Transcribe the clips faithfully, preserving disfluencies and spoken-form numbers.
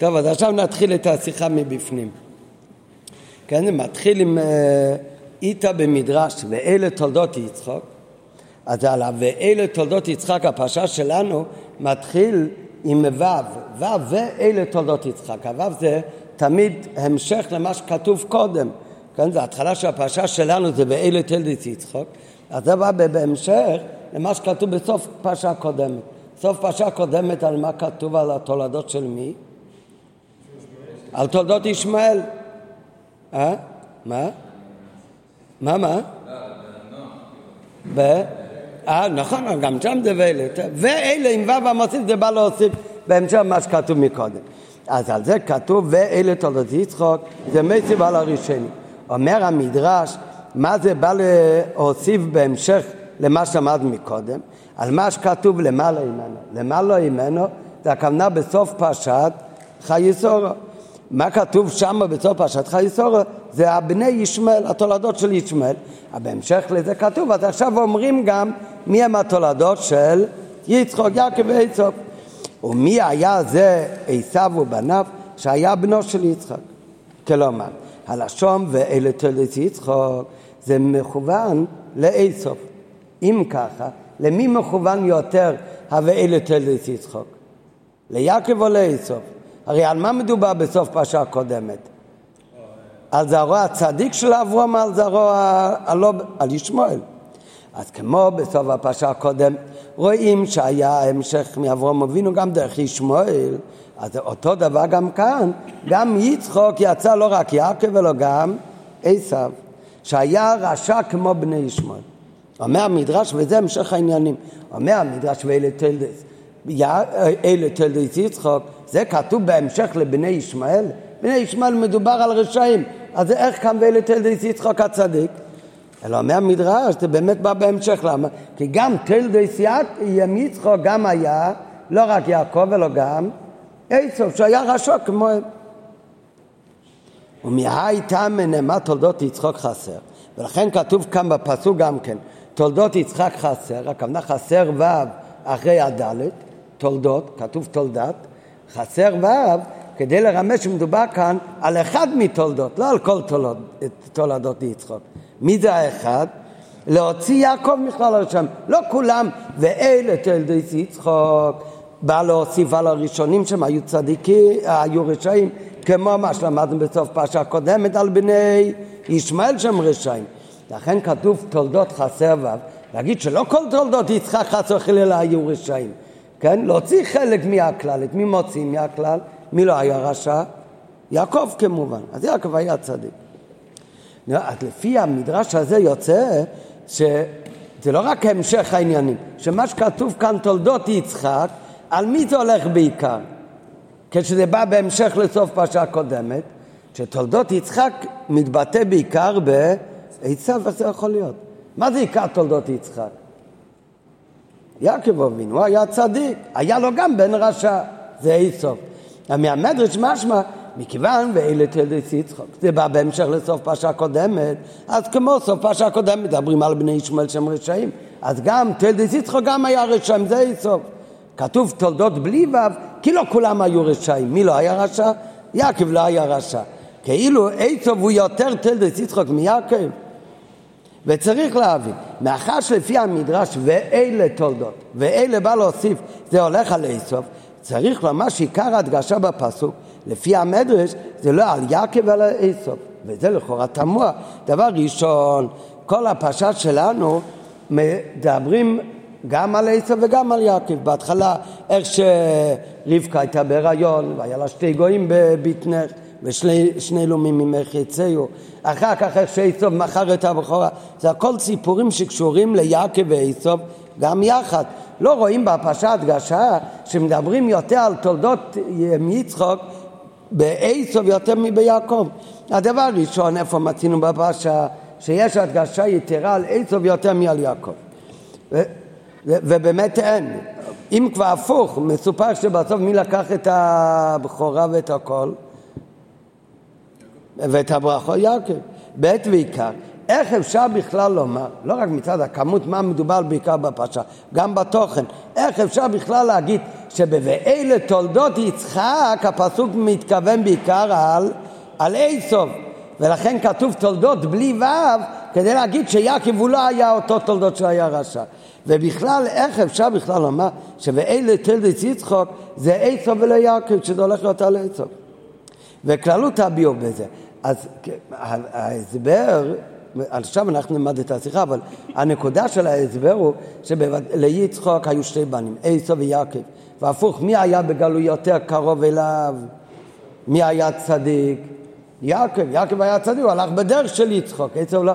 טוב, אז עכשיו נתחיל את השיחה מבפנים. כן, זה מתחיל עם איתה במדרש, ואלה תולדות יצחק. אז על ואלה תולדות יצחק, הפרשה שלנו מתחיל עם וו, וו ואלה תולדות יצחק. הוו זה תמיד המשך למה שכתוב קודם. כן, זה התחלה של הפרשה שלנו, זה ואלה תולדות יצחק. אז זה בא בהמשך למה שכתוב בסוף פרשה קודמת. סוף פרשה קודמת על מה כתוב על התולדות של מי? על תולדות ישמעאל. אה? מה? מה מה? ב... אה, נכון, גם שם זה ואלה. ואלה עם וו המוסיף זה בא להוסיף בהמשך מה שכתוב מקודם. אז על זה כתוב ואלה תולדות יצחק, זה מסיב על הראשון. אומר המדרש, מה זה בא להוסיף בהמשך למה שמעת מקודם? על מה שכתוב למעלה ממנו. למעלה ממנו זה הכוונה בסוף פרשת חייסורה. מה כתוב שם בסוף פרשת חייסורה? זה הבני ישמעאל, התולדות של ישמעאל. בהמשך לזה כתוב, אז עכשיו אומרים גם מי הם התולדות של יצחק, יעקב ועשו. ומי היה זה עשו ובניו שהיה בנו של יצחק? כלומר, הלשון ואלה תולדות יצחק זה מכוון לעשו. אם ככה, למי מכוון יותר הוואלה תולדות יצחק? ליעקב או לעשו? הרי על מה מדובר בסוף פרשה הקודמת? על זרוע הצדיק של אברהם, על זרוע על ישמעאל. אז כמו בסוף הפרשה הקודם, רואים שהיה המשך מאברהם אבינו גם דרך ישמעאל, אז אותו דבר גם כאן, גם יצחק יצא לא רק יעקב אלא גם עשו, שהיה רשע כמו בני ישמעאל. אומר המדרש, וזה המשך העניינים, אומר המדרש ואלה תולדות, אלה תולדות יצחק, זה כתוב בהמשך לבני ישמעאל. בני ישמעאל מדובר על רשעים, אז איך כאן ואלה תולדות יצחק הצדיק? אלא אומר המדרש, זה באמת בא בהמשך, למה? כי גם תולדות יצחק גם היה, לא רק יעקב אלא גם עשו, שהיה רשע כמו הם. ומהייתה מנהמת תולדות יצחק חסר, ולכן כתוב כאן בפסוק גם כן, תולדות יצחק חסר, הכוונה חסר וו אחרי הדלת, תולדות, כתוב תולדת, חסר וו, כדי לרמז שמדובר כאן על אחד מתולדות, לא על כל תולד, תולדות יצחק. מי זה האחד? להוציא יעקב מכלל הראשון, לא כולם, ואלה תולדות יצחק, בא להוסיף על הראשונים שהם היו צדיקים, היו רשעים, כמו מה שלמדנו בסוף פרשה הקודמת על בני ישמעאל שהם רשעים. לכן כתוב תולדות חסר וו, להגיד שלא כל תולדות יצחק חסר חלילה היו רשעים, כן? להוציא חלק מהכלל, את מי מוצאים מהכלל? מי לא היה רשע? יעקב כמובן, אז יעקב היה צדיק. אז לפי המדרש הזה יוצא שזה לא רק המשך העניינים, שמה שכתוב כאן תולדות יצחק, על מי זה הולך בעיקר? כשזה בא בהמשך לסוף פרשה הקודמת, שתולדות יצחק מתבטא בעיקר ב... עשו, איך זה יכול להיות? מה זה עיקר תולדות יצחק? יעקב אבינו, הוא היה צדיק, היה לו גם בן רשע, זה עשו. מהמדרש משמע, מכיוון ואלה תולדות יצחק, זה בא בהמשך לסוף פרשה קודמת, אז כמו סוף פרשה קודמת, מדברים על בני ישמעאל שהם רשעים, אז גם תולדות יצחק גם היה רשעים, זה עשו. כתוב תולדות בלי וו, כי לא כולם היו רשעים. מי לא היה רשע? יעקב לא היה רשע. כאילו עשו הוא יותר תולדות יצחק מיעקב. וצריך להבין, מאחר שלפי המדרש ואלה תולדות, ואלה בא להוסיף, זה הולך על עשו, צריך לומר שעיקר הדגשה בפסוק, לפי המדרש, זה לא על יעקב אלא עשו, וזה לכאורה תמוה. דבר ראשון, כל הפרשה שלנו מדברים גם על עשו וגם על יעקב. בהתחלה, איך שרבקה הייתה בהיריון, והיה לה שתי גויים בבטנך, ושני לומים ממך יצאו. אחר כך, איך שעשו מכר את הבכורה. זה הכל סיפורים שקשורים ליעקב ועשו, גם יחד. לא רואים בפרשה הדגשה שמדברים יותר על תולדות יצחק בעשו יותר מביעקב. הדבר הראשון, איפה מצינו בפרשה, שיש הדגשה יתרה על עשו יותר מעל יעקב. ובאמת אין, אם כבר הפוך, מסופר שבסוף מי לקח את הבכורה ואת הכל ואת הברכות? יעקב. בעת ועיקר, איך אפשר בכלל לומר, לא רק מצד הכמות מה מדובר בעיקר בפרשה, גם בתוכן, איך אפשר בכלל להגיד שבבאלה תולדות יצחק הפסוק מתכוון בעיקר על, על איסוף, ולכן כתוב תולדות בלי וו, כדי להגיד שיעקב הוא לא היה אותו תולדות שהיה רשע. ובכלל, איך אפשר בכלל לומר שבאלה תולדות יצחק זה איסוף ולא יעקב, שזה הולך להיות על איסוף. וכללות הביאו בזה. אז ההסבר, עכשיו אנחנו נלמד את השיחה, אבל הנקודה של ההסבר הוא שליצחוק היו שתי בנים, איסו ויעקב, והפוך, מי היה בגלוי יותר קרוב אליו? מי היה צדיק? יעקב, יעקב היה צדיק, הוא הלך בדרך של יצחוק, איסו לא.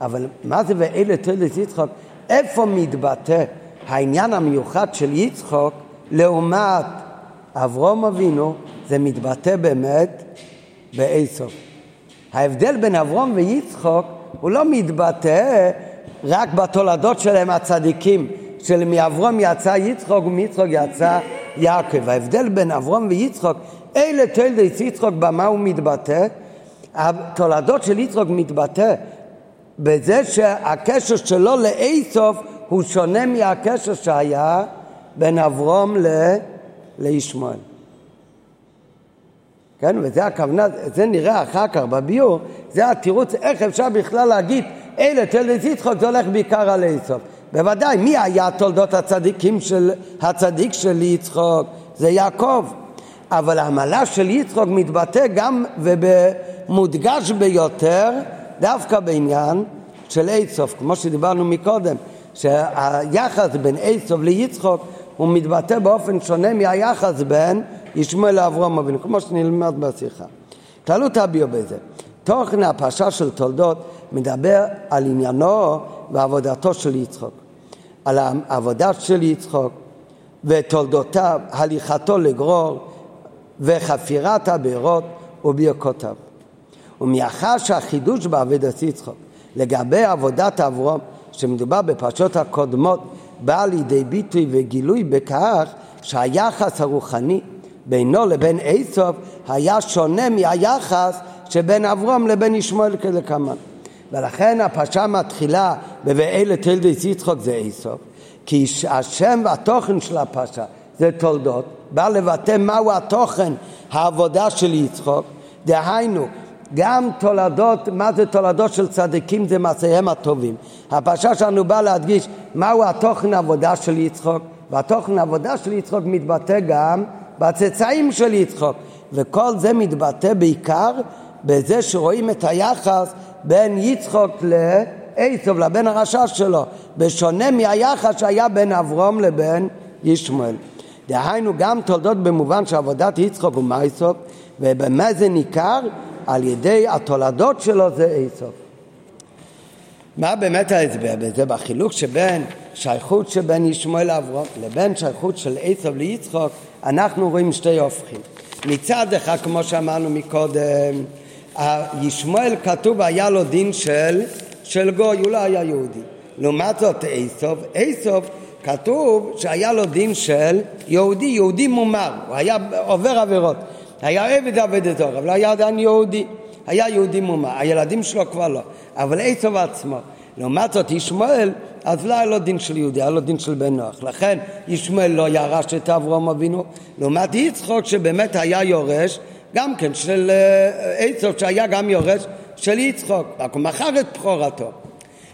אבל מה זה ואלה תולדות יצחוק? איפה מתבטא העניין המיוחד של יצחוק לעומת אברהם אבינו? זה מתבטא באמת באיסו. ההבדל בין אברהם ויצחוק הוא לא מתבטא רק בתולדות שלהם הצדיקים, של מאברהם יצא יצחוק ומיצחוק יצא יעקב. ההבדל בין אברהם ויצחוק, אלה תולדות יצחוק, במה הוא מתבטא? התולדות של יצחוק מתבטא בזה שהקשר שלו לאיסוף הוא שונה מהקשר שהיה בין אברהם ל... לישמעאל. כן, וזה הכוונה, זה נראה אחר כך בביור, זה התירוץ איך אפשר בכלל להגיד, אלה תולדות יצחוק, זה הולך בעיקר על איסוף. בוודאי, מי היה תולדות הצדיקים של, הצדיק של יצחוק? זה יעקב. אבל המעלה של יצחוק מתבטא גם ומודגש ביותר, דווקא בעניין של איסוף, כמו שדיברנו מקודם, שהיחס בין איסוף ליצחוק, הוא מתבטא באופן שונה מהיחס בין ישמעאל לאברהם אבינו, כמו שנלמד בשיחה. כללות הביאו בזה. תוכן הפרשה של תולדות מדבר על עניינו ועבודתו של יצחק. על העבודה של יצחק ותולדותיו, הליכתו לגרור וחפירת הבארות וברכותיו. ומאחר שהחידוש בעבודת יצחק לגבי עבודת אברהם, שמדובר בפרשות הקודמות, בא לידי ביטוי וגילוי בכך שהיחס הרוחני בינו לבין איסוף היה שונה מהיחס שבין אברהם לבין ישמעאל כדלקמן. ולכן הפרשה מתחילה ב"ואלה תולדות יצחק" זה איסוף, כי השם והתוכן של הפרשה זה תולדות, בא לבטא מהו התוכן, העבודה של יצחק, דהיינו גם תולדות, מה זה תולדות של צדיקים? זה מעשיהם הטובים. הפרשה שלנו באה להדגיש מהו התוכן העבודה של יצחק, והתוכן העבודה של יצחק מתבטא גם בצאצאים של יצחוק, וכל זה מתבטא בעיקר בזה שרואים את היחס בין יצחוק לאיסוף, לבין הרשע שלו, בשונה מהיחס שהיה בין אברהם לבין ישמעאל. דהיינו גם תולדות במובן שעבודת יצחוק ומאיסוף, ובמה זה ניכר? על ידי התולדות שלו זה איסוף. מה באמת ההסבר בזה? בחילוק שבין שייכות שבין ישמעאל לאברהם לבין שייכות של איסוף ליצחוק, אנחנו רואים שתי הופכים. מצד אחד, כמו שאמרנו מקודם, ישמעאל כתוב היה לו דין של, של גוי, הוא לא היה יהודי. לעומת זאת איסוף, איסוף כתוב שהיה לו דין של יהודי, יהודי מומר, הוא היה עובר עבירות, היה עבד עבד זרה, אבל היה עדיין יהודי, היה יהודי מומר, הילדים שלו כבר לא, אבל איסוף עצמו. לעומת זאת ישמעאל, אז לא היה לו דין של יהודי, היה לו דין של בן נוח. לכן ישמעאל לא ירש את אברהם אבינו, לעומת יצחק שבאמת היה יורש, גם כן של איסוף שהיה גם יורש של יצחק, רק מכר את בכורתו.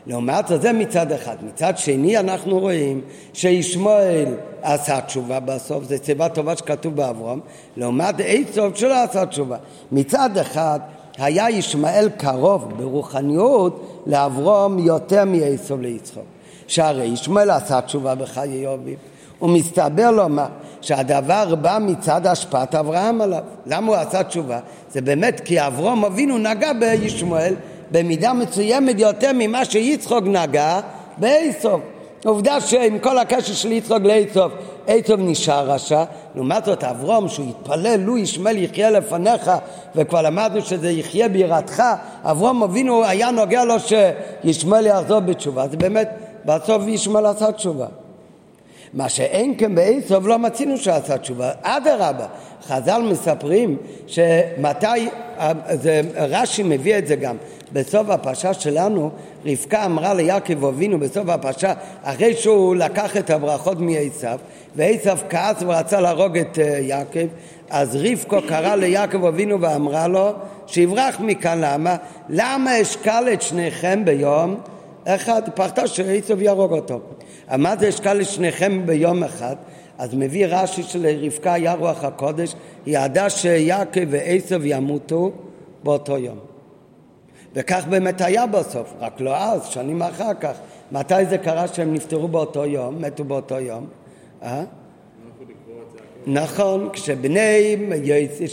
לעומת זאת זה מצד אחד. מצד שני אנחנו רואים שישמעאל עשה תשובה בסוף, זה סיבה טובה שכתוב באברהם, לעומת איסוף שלא עשה תשובה. מצד אחד היה ישמעאל קרוב ברוחניות לאברהם יותר מאיסוף ליצחק. שהרי ישמעאל עשה תשובה בחיי יוביב, ומסתבר לו מה? שהדבר בא מצד השפעת אברהם עליו. למה הוא עשה תשובה? זה באמת כי אברהם אבינו נגע בישמעאל במידה מצוימת יותר ממה שיצחק נגע באיסוף. עובדה שעם כל הקשר של יצחק לאיסוף, איסוף נשאר רשע. לעומת זאת אברהם שהוא התפלל, לו ישמעאל יחיה לפניך, וכבר למדנו שזה יחיה ביראתך, אברהם אבינו היה נוגע לו שישמעאל יחזור בתשובה, זה באמת בסוף ישמעאל עשה תשובה. מה שאין כן באיסוף לא מצינו שעשה תשובה, אדרבה. חז"ל מספרים שמתי, זה, רש"י מביא את זה גם בסוף הפרשה שלנו, רבקה אמרה ליעקב אבינו בסוף הפרשה, אחרי שהוא לקח את הברכות מעשיו, ועשו כעס ורצה להרוג את יעקב, אז רבקה קרא ליעקב אבינו ואמרה לו שיברח מכאן. למה? למה אשכל את שניכם ביום אחד? פחתה שעשו ירוג אותו. מה זה אשכל את שניכם ביום אחד? אז מביא רש"י שלרבקה היה רוח הקודש, היא ידעה שיעקב ועשו ימותו באותו יום, וכך באמת היה בסוף, רק לא אז, שנים אחר כך. מתי זה קרה שהם נפטרו באותו יום, מתו באותו יום? אה? נכון, כשבני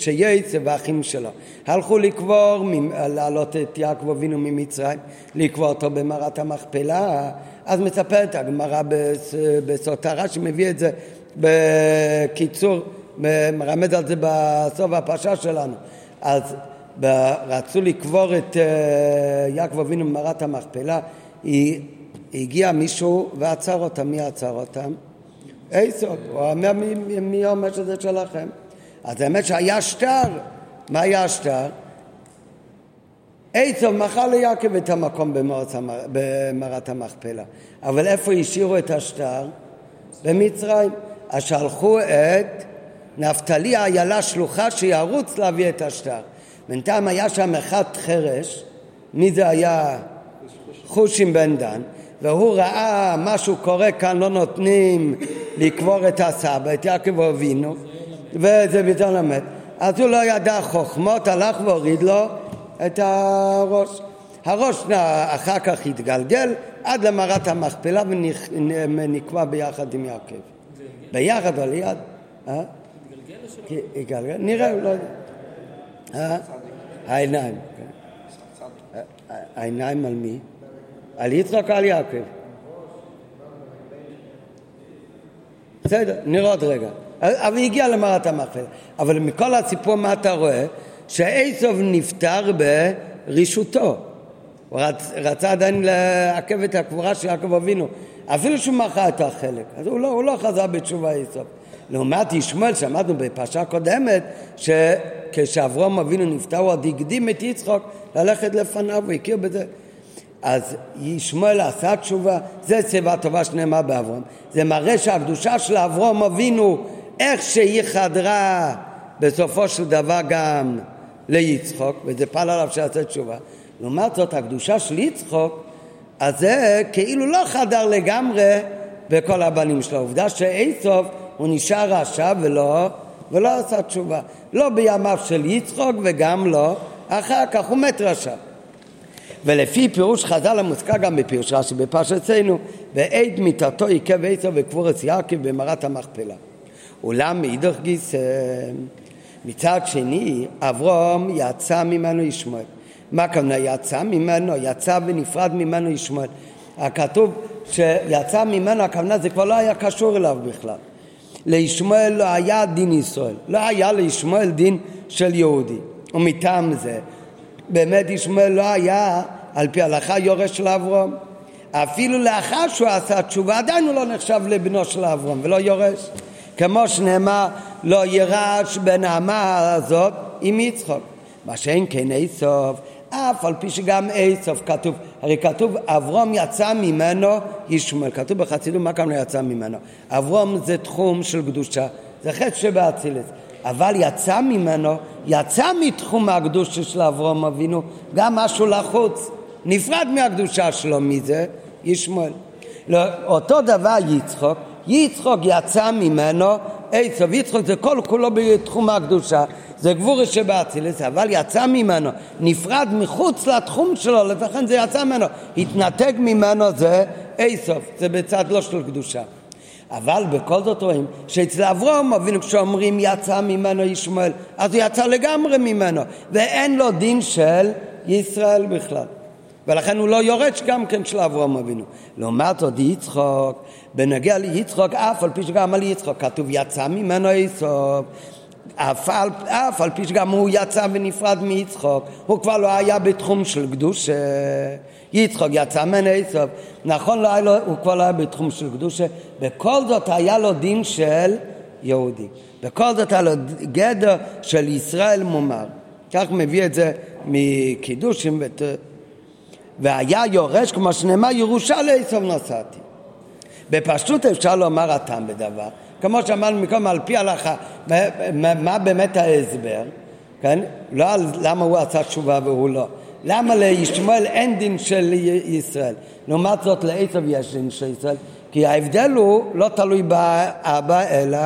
יצא ואחים שלו הלכו לקבור, להעלות את יעקב אבינו ממצרים, לקבור אותו במערת המכפלה. אז מספרת הגמרא בסוטה, רש"י מביא את זה בקיצור, מרמז על זה בסוף הפרשה שלנו. אז רצו לקבור את יעקב אבינו במערת המכפלה, היא הגיע מישהו ועצר אותם. מי עצר אותם? עשו, הוא אומר מי אומר שזה שלכם? אז האמת שהיה שטר. מה היה השטר? עשו מכר ליעקב את המקום במערת המכפלה, אבל איפה השאירו את השטר? במצרים. אז שלחו את נפתלי איילה שלוחה שירוץ להביא את השטר. בינתיים היה שם אחד חרש, מי זה היה? חושים בן דן, והוא ראה משהו קורה כאן, לא נותנים לקבור את הסבא, את יעקב אבינו, וזה ביזיון למת. אז הוא לא ידע חוכמות, הלך והוריד לו את הראש. הראש אחר כך התגלגל עד למערת המכפלה ונקבע ביחד עם יעקב. ביחד או ליד? התגלגל? נראה, לא יודע. העיניים. העיניים על מי? על יצחק, על יעקב. בסדר, נראה עוד רגע. אבל הגיע למערת המכפלה. אבל מכל הסיפור מה אתה רואה? שעשו נפטר ברשותו. הוא רצ, רצה עדיין לעכב את הקבורה של יעקב אבינו. אפילו שהוא מכר את החלק. אז הוא לא, הוא לא חזר בתשובה עשו. לעומת ישמעאל, שמענו בפרשה קודמת, שכשאברהם אבינו נפטר הוא עוד הקדים את יצחק ללכת לפניו, הוא הכיר בזה. אז ישמעאל עשה תשובה, זה סיבה טובה שנאמר באברהם. זה מראה שהקדושה של אברהם אבינו, איך שהיא חדרה בסופו של דבר גם ליצחק, וזה פעל עליו שעשה תשובה. לעומת זאת, הקדושה של יצחק, אז זה כאילו לא חדר לגמרי בכל הבנים שלו. העובדה שעשו הוא נשאר רשע ולא, ולא עשה תשובה. לא בימיו של יצחק וגם לא, אחר כך הוא מת רשע. ולפי פירוש חז"ל המוזכר גם בפירוש רש"י בפרשתנו, בעת מיתתו עיכב עשו וקבור את יעקב במערת המכפלה. אולם מאידך גיסא, מצד שני, אברהם יצא ממנו ישמעאל. מה כוונה יצא ממנו? יצא ונפרד ממנו ישמעאל. הכתוב שיצא ממנו, הכוונה זה כבר לא היה קשור אליו בכלל. לישמעאל לא היה דין ישראל, לא היה לישמעאל דין של יהודי, ומטעם זה באמת ישמעאל לא היה על פי הלכה יורש של אברהם. אפילו לאחר שהוא עשה תשובה עדיין הוא לא נחשב לבנו של אברהם ולא יורש, כמו שנאמר לא ירש בן האמה הזאת עם יצחק. מה שאין כן עשו, אף על פי שגם עשו כתוב, הרי כתוב אברהם יצא ממנו ישמעאל. כתוב בחסידות מה כאן יצא ממנו? אברהם זה תחום של קדושה, זה חטא שבאצילות, אבל יצא ממנו, יצא מתחום הקדושה של אברהם אבינו, גם משהו לחוץ, נפרד מהקדושה שלו. מי זה? ישמעאל. לא, אותו דבר יצחק, יצחק יצא ממנו עשו. יצחק זה כל כולו בתחום הקדושה, זה גבורה שבאצילות, אבל יצא ממנו, נפרד מחוץ לתחום שלו, לכן זה יצא ממנו, התנתק ממנו, זה עשו, זה בצד לא של קדושה. אבל בכל זאת רואים שאצל אברהם אבינו כשאומרים יצא ממנו ישמעאל, אז הוא יצא לגמרי ממנו ואין לו דין של ישראל בכלל, ולכן הוא לא יורש גם כן של אברהם אבינו. לעומת עוד יצחק, בנגיע ליצחק, אף על פי שגם על יצחק כתוב יצא ממנו עשו, אף, אף על פי שגם הוא יצא ונפרד מיצחק, הוא כבר לא היה בתחום של קדושה. יצחק יצא מן עשו, נכון, לא לו, הוא כבר לא היה בתחום של קדושה, בכל זאת היה לו דין של יהודי, בכל זאת היה לו גדר של ישראל מומר. כך מביא את זה מקידושים. ות... והיה יורש, כמו שנאמר ירושה לעשו נשאתי. בפשוט אפשר לומר הטעם בדבר כמו שאמרנו מקום, על פי הלכה, מה באמת ההסבר? כן? לא על למה הוא עשה תשובה והוא לא. למה לישמעאל אין דין של ישראל? לעומת זאת לעשו יש דין של ישראל, כי ההבדל הוא לא תלוי באבא אלא,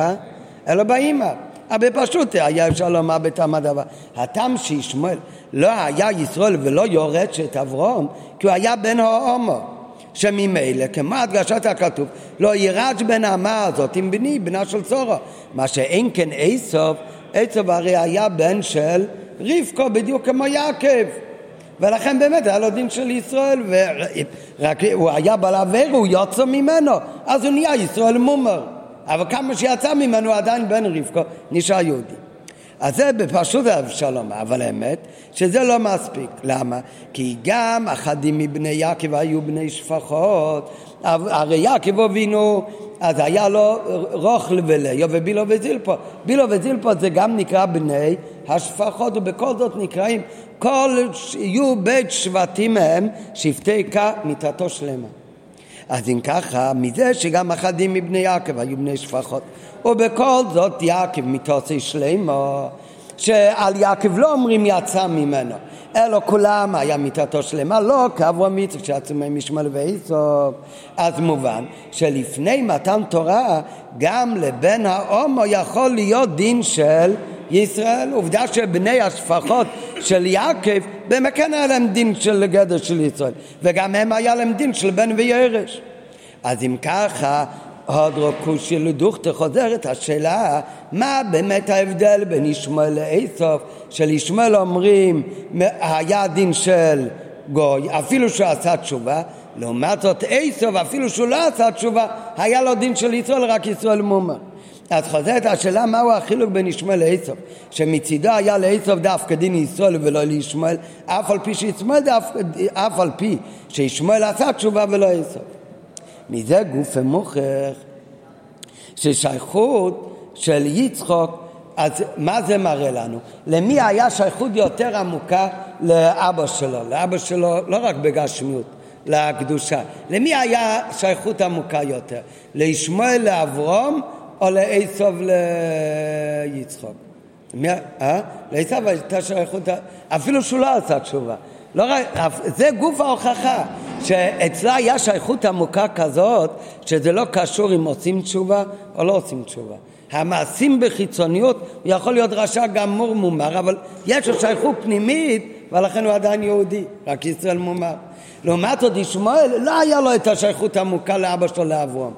אלא באמא. אבל פשוט היה אפשר לומר בטעם הדבר. הטעם שישמעאל לא היה ישראל ולא יורש את אברהם, כי הוא היה בן האומה. שממילא, כמו הדגשת הכתוב, לא יירש בן האמה הזאת עם בני, בנה של שרה. מה שאין כן עשו, עשו הרי היה בן של רבקה, בדיוק כמו יעקב. ולכן באמת היה לו דין של ישראל, ורק הוא היה בעל עבירה, הוא יוצא ממנו, אז הוא נהיה ישראל מומר. אבל כמה שיצא ממנו עדיין בן רבקה, נשאר יהודי. אז זה בפשוט אפשר לומר, אבל האמת שזה לא מספיק. למה? כי גם אחדים מבני יעקב היו בני שפחות, הרי יעקב הבינו, אז היה לו רוחל וליה ובילו וזילפו. בילו וזילפו זה גם נקרא בני השפחות, ובכל זאת נקראים, כל יהיו בית שבטים מהם, שבטי קה מיתתו שלמה. אז אם ככה, מזה שגם אחדים מבני יעקב היו בני שפחות, ובכל זאת יעקב מתוסי שלמה, שעל יעקב לא אומרים יצא ממנו, אלא כולם היה מיתתו שלמה, לא כאברהם ויצחק שעצמם ישמעאל ועשו. אז מובן שלפני מתן תורה, גם לבן האומו יכול להיות דין של ישראל. עובדה שבני השפחות של יעקב, באמת כן היה להם דין של גדר של ישראל, וגם הם היה להם דין של בן וירש. אז אם ככה, הודרו קושי לדוכתא, חוזרת השאלה, מה באמת ההבדל בין ישמעאל לעשו? של ישמעאל אומרים היה דין של גוי אפילו שהוא עשה תשובה, לעומת זאת עשו אפילו שהוא לא עשה תשובה היה לו דין של ישראל, רק ישראל מומר. אז חוזרת השאלה, מהו החילוק בין ישמעאל לעשו, שמצידו היה לעשו דווקא דין ישראל ולא לישמעאל, אף על פי שישמעאל אף על פי שישמעאל עשה תשובה ולא עשו. מזה גוף המוכח ששייכות של יצחק, אז מה זה מראה לנו? למי היה שייכות יותר עמוקה? לאבא שלו, לאבא שלו לא רק בגשמיות, לקדושה. למי היה שייכות עמוקה יותר? לישמעאל לאברהם או לעשו ליצחק? אה? לעשו הייתה שייכות, אפילו שהוא לא עשה תשובה. לא רק, זה גוף ההוכחה שאצלה היה שייכות עמוקה כזאת שזה לא קשור אם עושים תשובה או לא עושים תשובה. המעשים בחיצוניות, הוא יכול להיות רשע גמור מומר, אבל יש לו שייכות פנימית ולכן הוא עדיין יהודי, רק ישראל מומר. לעומת זאת ישמעאל לא היה לו את השייכות העמוקה לאבא שלו לאברהם,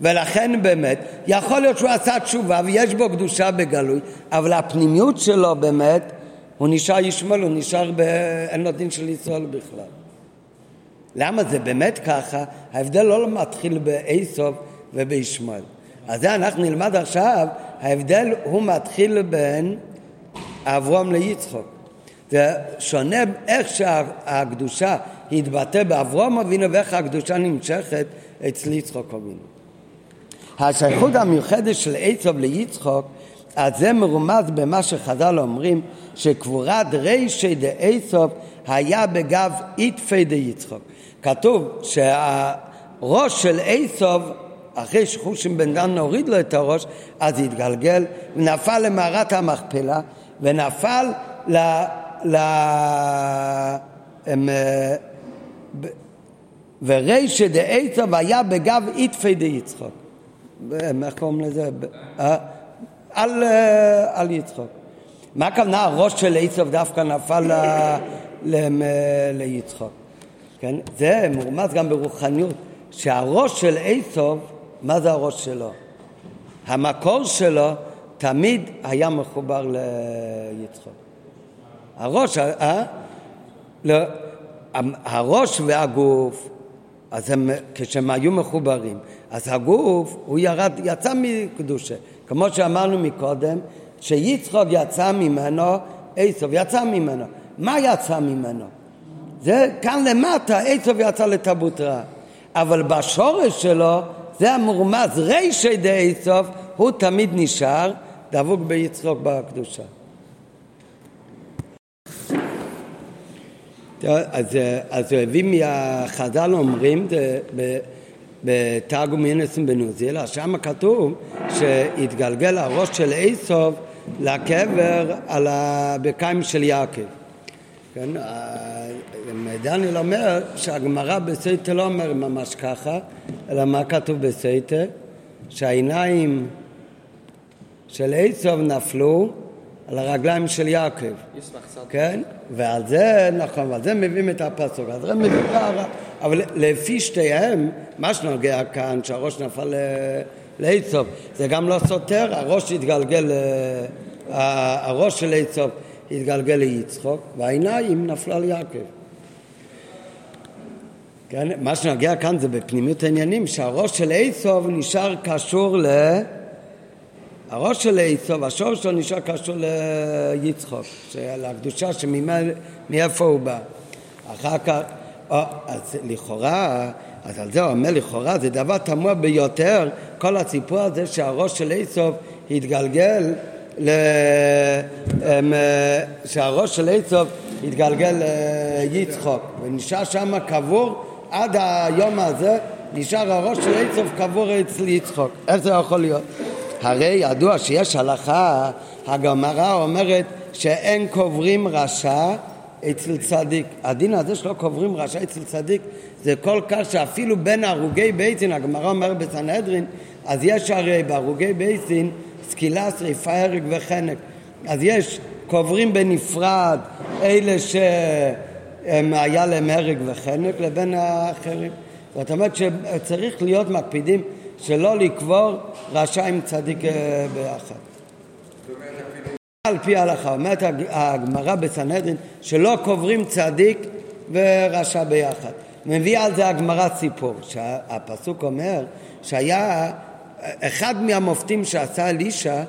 ולכן באמת יכול להיות שהוא עשה תשובה ויש בו קדושה בגלוי, אבל הפנימיות שלו באמת הוא נשאר ישמעאל, הוא נשאר ב... אין לו דין של ישראל בכלל. למה זה באמת ככה? ההבדל לא מתחיל בעשו ובישמעאל. אז זה אנחנו נלמד עכשיו, ההבדל הוא מתחיל בין אברהם ליצחק. זה שונה איך שהקדושה התבטא באברהם אבינו ואיך הקדושה נמשכת אצל יצחק אבינו. השייכות המיוחדת של עשו ליצחק, אז זה מרומז במה שחז"ל אומרים, שקבורת רישי דעשו היה בגב עטפי דייצחק. כתוב שהראש של עשו, אחרי שחושים בן דן הוריד לו את הראש, אז התגלגל ונפל למערת המכפלה, ונפל ל... ל... הם... ורישי דעשו היה בגב עטפי דייצחק. איך קוראים לזה? על, על יצחק. מה הכוונה הראש של עשו דווקא נפל ל, ל, ליצחק? כן? זה מורמז גם ברוחניות, שהראש של עשו, מה זה הראש שלו? המקור שלו תמיד היה מחובר ליצחק. הראש, אה? לא, הראש והגוף, אז הם, כשהם היו מחוברים, אז הגוף הוא ירד, יצא מקדושה. כמו שאמרנו מקודם, שיצחק יצא ממנו, עשו יצא ממנו. מה יצא ממנו? זה כאן למטה, עשו יצא לתרבות רעה. אבל בשורש שלו, זה המורמז, רישי דעשו, הוא תמיד נשאר דבוק ביצחק בקדושה. אז, אז אוהבים מהחז"ל אומרים, זה... ב... בתרגום ינסים בנוזילה, שם כתוב שהתגלגל הראש של איסוב לקבר על הבקיים של יעקב. כן, דניאל אומר שהגמרא בסייטה לא אומר ממש ככה, אלא מה כתוב בסייטה? שהעיניים של איסוב נפלו על הרגליים של יעקב. כן? ועל זה, נכון, ועל זה מביאים את הפסוק. אז זה מדובר, אבל לפי שתיהם, מה שנוגע כאן, שהראש נפל לאיסוב, זה גם לא סותר, הראש התגלגל, הראש של איסוב התגלגל ליצחוק, והעיניים נפלו על יעקב. כן? מה שנוגע כאן זה בפנימיות העניינים, שהראש של איסוב נשאר קשור ל... הראש של איסוב, השור שלו נשאר קשור ליצחוק, לקדושה שמאיפה הוא בא. אחר כך, או, אז לכאורה, אז על זה הוא אומר לכאורה, זה דבר תמוה ביותר, כל הסיפור הזה שהראש של איסוב התגלגל, ל... שהראש של איסוב התגלגל ליצחוק, ונשאר שם קבור, עד היום הזה נשאר הראש של איסוב קבור אצל יצחוק. איך זה יכול להיות? הרי ידוע שיש הלכה, הגמרא אומרת שאין קוברים רשע אצל צדיק. הדין הזה שלא קוברים רשע אצל צדיק, זה כל כך שאפילו בין הרוגי בייסין, הגמרא אומרת בסנהדרין, אז יש הרי בהרוגי בייסין סקילה, שריפה, הרג וחנק. אז יש קוברים בנפרד, אלה שהיה להם הרג וחנק לבין האחרים. זאת אומרת שצריך להיות מקפידים שלא לקבור רשע עם צדיק ביחד. על פי ההלכה, אומרת הגמרא בסנהדרין, שלא קוברים צדיק ורשע ביחד. מביא על זה הגמרא סיפור, שהפסוק אומר שהיה אחד מהמופתים שעשה אלישע,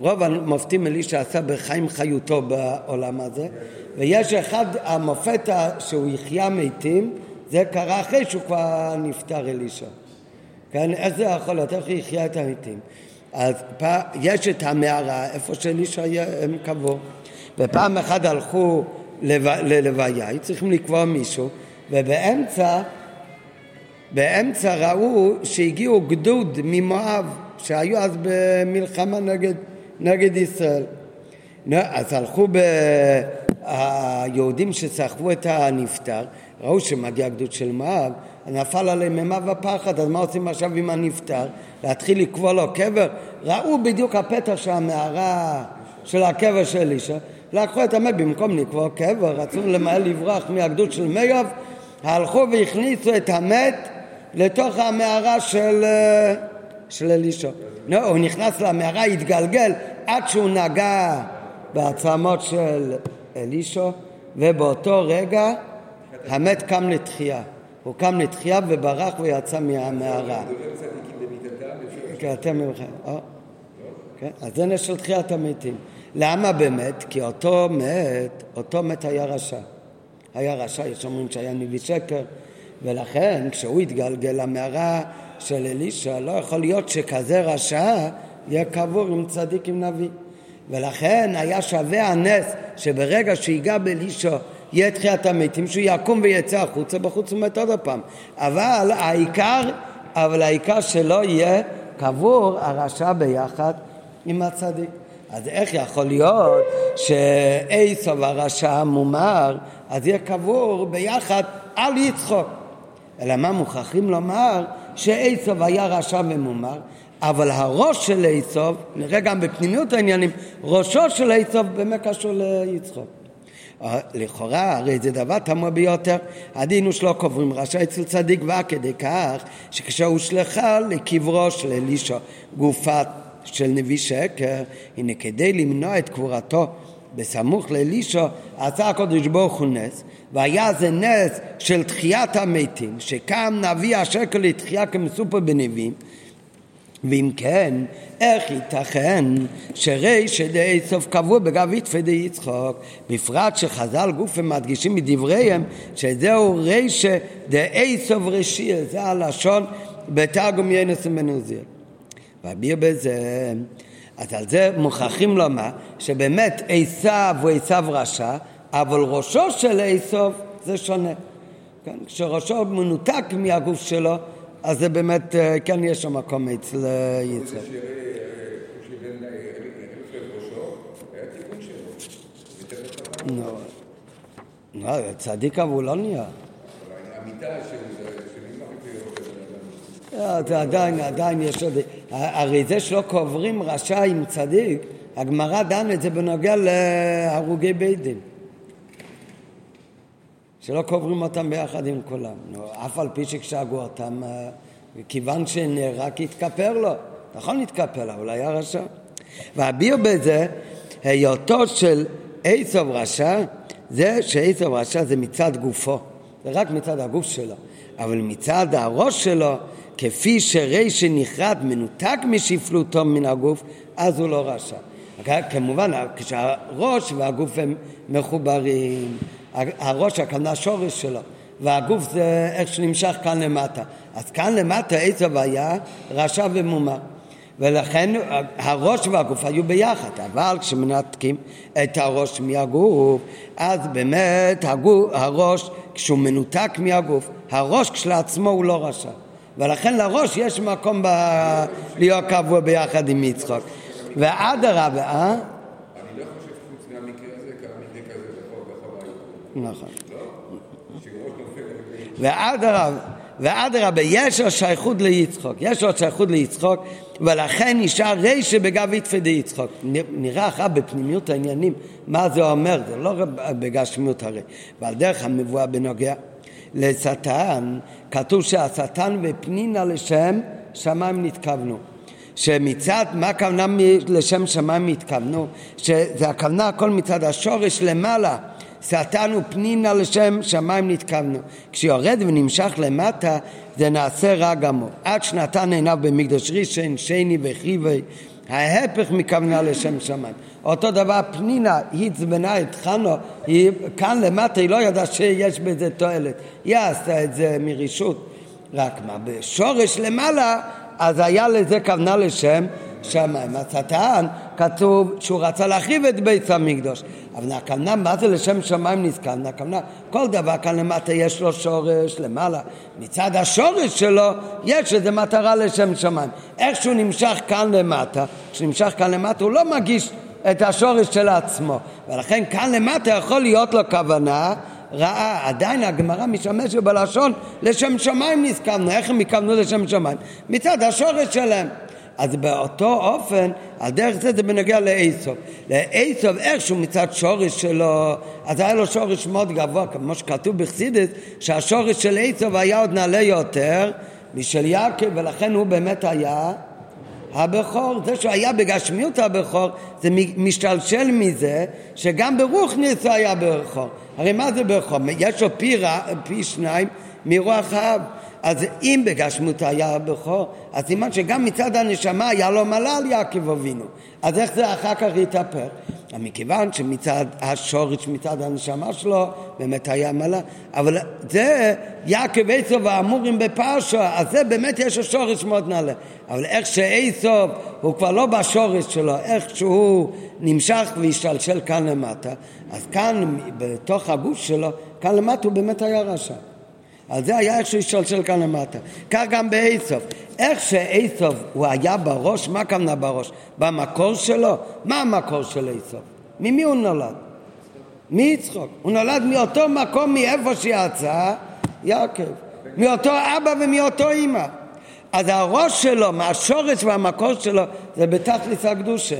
רוב המופתים אלישע עשה בחיים חיותו בעולם הזה, ויש אחד המופת שהוא יחיה מתים, זה קרה אחרי שהוא כבר נפטר אלישע. כן, איזה יכול להיות, איך יחיה את המתים? אז פעם, יש את המערה, איפה שאלישע הם קבעו, ופעם אחד הלכו ללוויה, צריכים לקבוע מישהו, ובאמצע, באמצע ראו שהגיעו גדוד ממואב, שהיו אז במלחמה נגד, נגד ישראל. אז הלכו ב... היהודים שסחבו את הנפטר, ראו שמגיע גדוד של מואב, נפל עליהם אימה ופחד, אז מה עושים עכשיו עם הנפטר? להתחיל לקבוע לו קבר? ראו בדיוק הפתח של המערה של הקבר של אלישע, לקחו את המת, במקום לקבוע קבר, רצו למהל לברח מהגדוד של מואב, הלכו והכניסו את המת לתוך המערה של, של אלישע. No, הוא נכנס למערה, התגלגל עד שהוא נגע בעצמות של אלישע, ובאותו רגע המת קם לתחייה. הוא קם לתחייה וברח ויצא מהמערה. אז זה נשל תחיית המתים. למה באמת? כי אותו מת, אותו מת היה רשע. היה רשע, יש אומרים שהיה נביא שקר, ולכן כשהוא התגלגל למערה של אלישע, לא יכול להיות שכזה רשע יהיה קבור עם צדיק עם נביא. ולכן היה שווה הנס שברגע שהיגע באלישע יהיה תחיית המתים, שהוא יקום ויצא החוצה, בחוץ הוא מת עוד הפעם. אבל העיקר, אבל העיקר שלא יהיה קבור הרשע ביחד עם הצדיק. אז איך יכול להיות שאיסוב הרשע המומר, אז יהיה קבור ביחד על יצחוק? אלא מה מוכרחים לומר? שאיסוב היה רשע ומומר, אבל הראש של איסוב, נראה גם בפנימיות העניינים, ראשו של איסוב באמת קשור ליצחוק. לכאורה, הרי זה דבר תמוה ביותר, הדין הוא שלא קוברים רשע אצל צדיק, וכדי כך שכשהוא שלחה לקברו של אלישע גופה של נביא שקר, הנה כדי למנוע את קבורתו בסמוך לאלישע, עשה הקדוש ברוך הוא נס, והיה זה נס של תחיית המתים, שקם נביא השקר לתחייה כמסופר בנביאים. ואם כן, איך ייתכן שריש ידי סוף קבעו בגבית פדי יצחוק, בפרט שחז"ל גוף הם מדגישים מדבריהם שזהו ריש ידי סוף ראשי, זה הלשון בתרגום יינס ומנוזיר. והביר בזה, אז על זה מוכרחים לומר שבאמת עשיו הוא עשיו רשע, אבל ראשו של עשיו זה שונה. כן? כשראשו מנותק מהגוף שלו, אז זה באמת, כן יש שם מקום אצל יצחק. לא, צדיק אבל הוא לא נהיה. עדיין, עדיין יש עוד... הרי זה שלא קוברים רשע עם צדיק, הגמרא דנה את זה בנוגע להרוגי בית דין. שלא קוברים אותם ביחד עם כולם. אף על פי שכשהגו אותם, כיוון שרק התקפר לו, נכון התקפר לו, אולי היה רשע. והביר בזה, היותו של עשב רשע, זה שעשב רשע זה מצד גופו, זה רק מצד הגוף שלו. אבל מצד הראש שלו, כפי שרי שנחרד מנותק משפלותו מן הגוף, אז הוא לא רשע. כמובן, כשהראש והגוף הם מחוברים, הראש הכוונה שורש שלו, והגוף זה איך שנמשך כאן למטה. אז כאן למטה עשב היה רשע ומומר. ולכן הראש והגוף היו ביחד, אבל כשמנתקים את הראש מהגוף, אז באמת הגוף, הראש כשהוא מנותק מהגוף, הראש כשלעצמו הוא לא רשע, ולכן לראש יש מקום ב... להיות קבוע ביחד עם יצחק. ועד הרבה אה? אני לא חושב חוץ מהמקרה הזה, כי המקרה כזה זה חוב נכון ועד הרבה ועד רבי יש לו שייכות ליצחוק, יש לו שייכות ליצחוק, ולכן נשאר רי שבגב יתפדי יצחוק. נראה אחר בפנימיות העניינים מה זה אומר, זה לא בגשמיות הרי. ועל דרך המבואה בנוגע לשטן, כתוב שהשטן ופנינה לשם שמיים נתכוונו, שמצד מה הכוונה לשם שמיים נתכוונו, שזה הכוונה הכל מצד השורש למעלה, שטן ופנינה לשם שמיים נתכוונו. כשיורד ונמשך למטה זה נעשה רע גמור, עד שנתן עיניו במקדש ראשון, שני וחיווי, ההפך מכוונה לשם שמיים. אותו דבר פנינה, היא צבנה את חנו, היא כאן למטה, היא לא ידעה שיש בזה תועלת, היא עשתה את זה מרישות. רק מה, בשורש למעלה אז היה לזה כוונה לשם שמיים. השטן כתוב שהוא רצה להחריב את בית המקדוש, אבל הכוונה מה זה לשם שמיים נזכרנו, הכוונה כל דבר כאן למטה יש לו שורש למעלה, מצד השורש שלו יש איזו מטרה לשם שמיים. איך שהוא נמשך כאן למטה, כשנמשך כאן למטה הוא לא מגיש את השורש של עצמו, ולכן כאן למטה יכול להיות לו כוונה ראה. עדיין הגמרא משמשת בלשון לשם שמיים נזכרנו, איך הם נזכרנו לשם שמיים? מצד השורש שלהם. אז באותו אופן, הדרך זה זה בנגיע לאיסוב. לאיסוב איכשהו מצד שורש שלו, אז היה לו שורש מאוד גבוה, כמו שכתוב בחסידות, שהשורש של איסוב היה עוד נעלה יותר משל יעקב, ולכן הוא באמת היה הבכור. זה שהוא היה בגשמיות הבכור, זה משתלשל מזה שגם ברוחניות הוא היה בכור. הרי מה זה בכור? יש לו פי, פי שניים מרוח האב. אז אם בגשמות היה הבכור, אז סימן שגם מצד הנשמה היה לו מלא על יעקב אבינו. אז איך זה אחר כך יתאפר? מכיוון שמצד השורש, מצד הנשמה שלו, באמת היה מלא. אבל זה יעקב עשב האמורים בפרשה, אז זה באמת יש לו שורש מאוד נעלה. אבל איך שעשב הוא כבר לא בשורש שלו, איך שהוא נמשך וישלשל כאן למטה, אז כאן בתוך הגוף שלו, כאן למטה הוא באמת היה רשע. אז זה היה איך שהוא ישלשל כאן למטה. כך גם בעשב, איך שעשב הוא היה בראש, מה כמנה בראש? במקור שלו. מה המקור של עשב? ממי הוא נולד? מיצחוק. הוא נולד מאותו מקום, מאיפה שיצא יעקב, מאותו אבא ומאותו אמא. אז הראש שלו, מהשורש והמקור שלו, זה בתכלס הקדושה.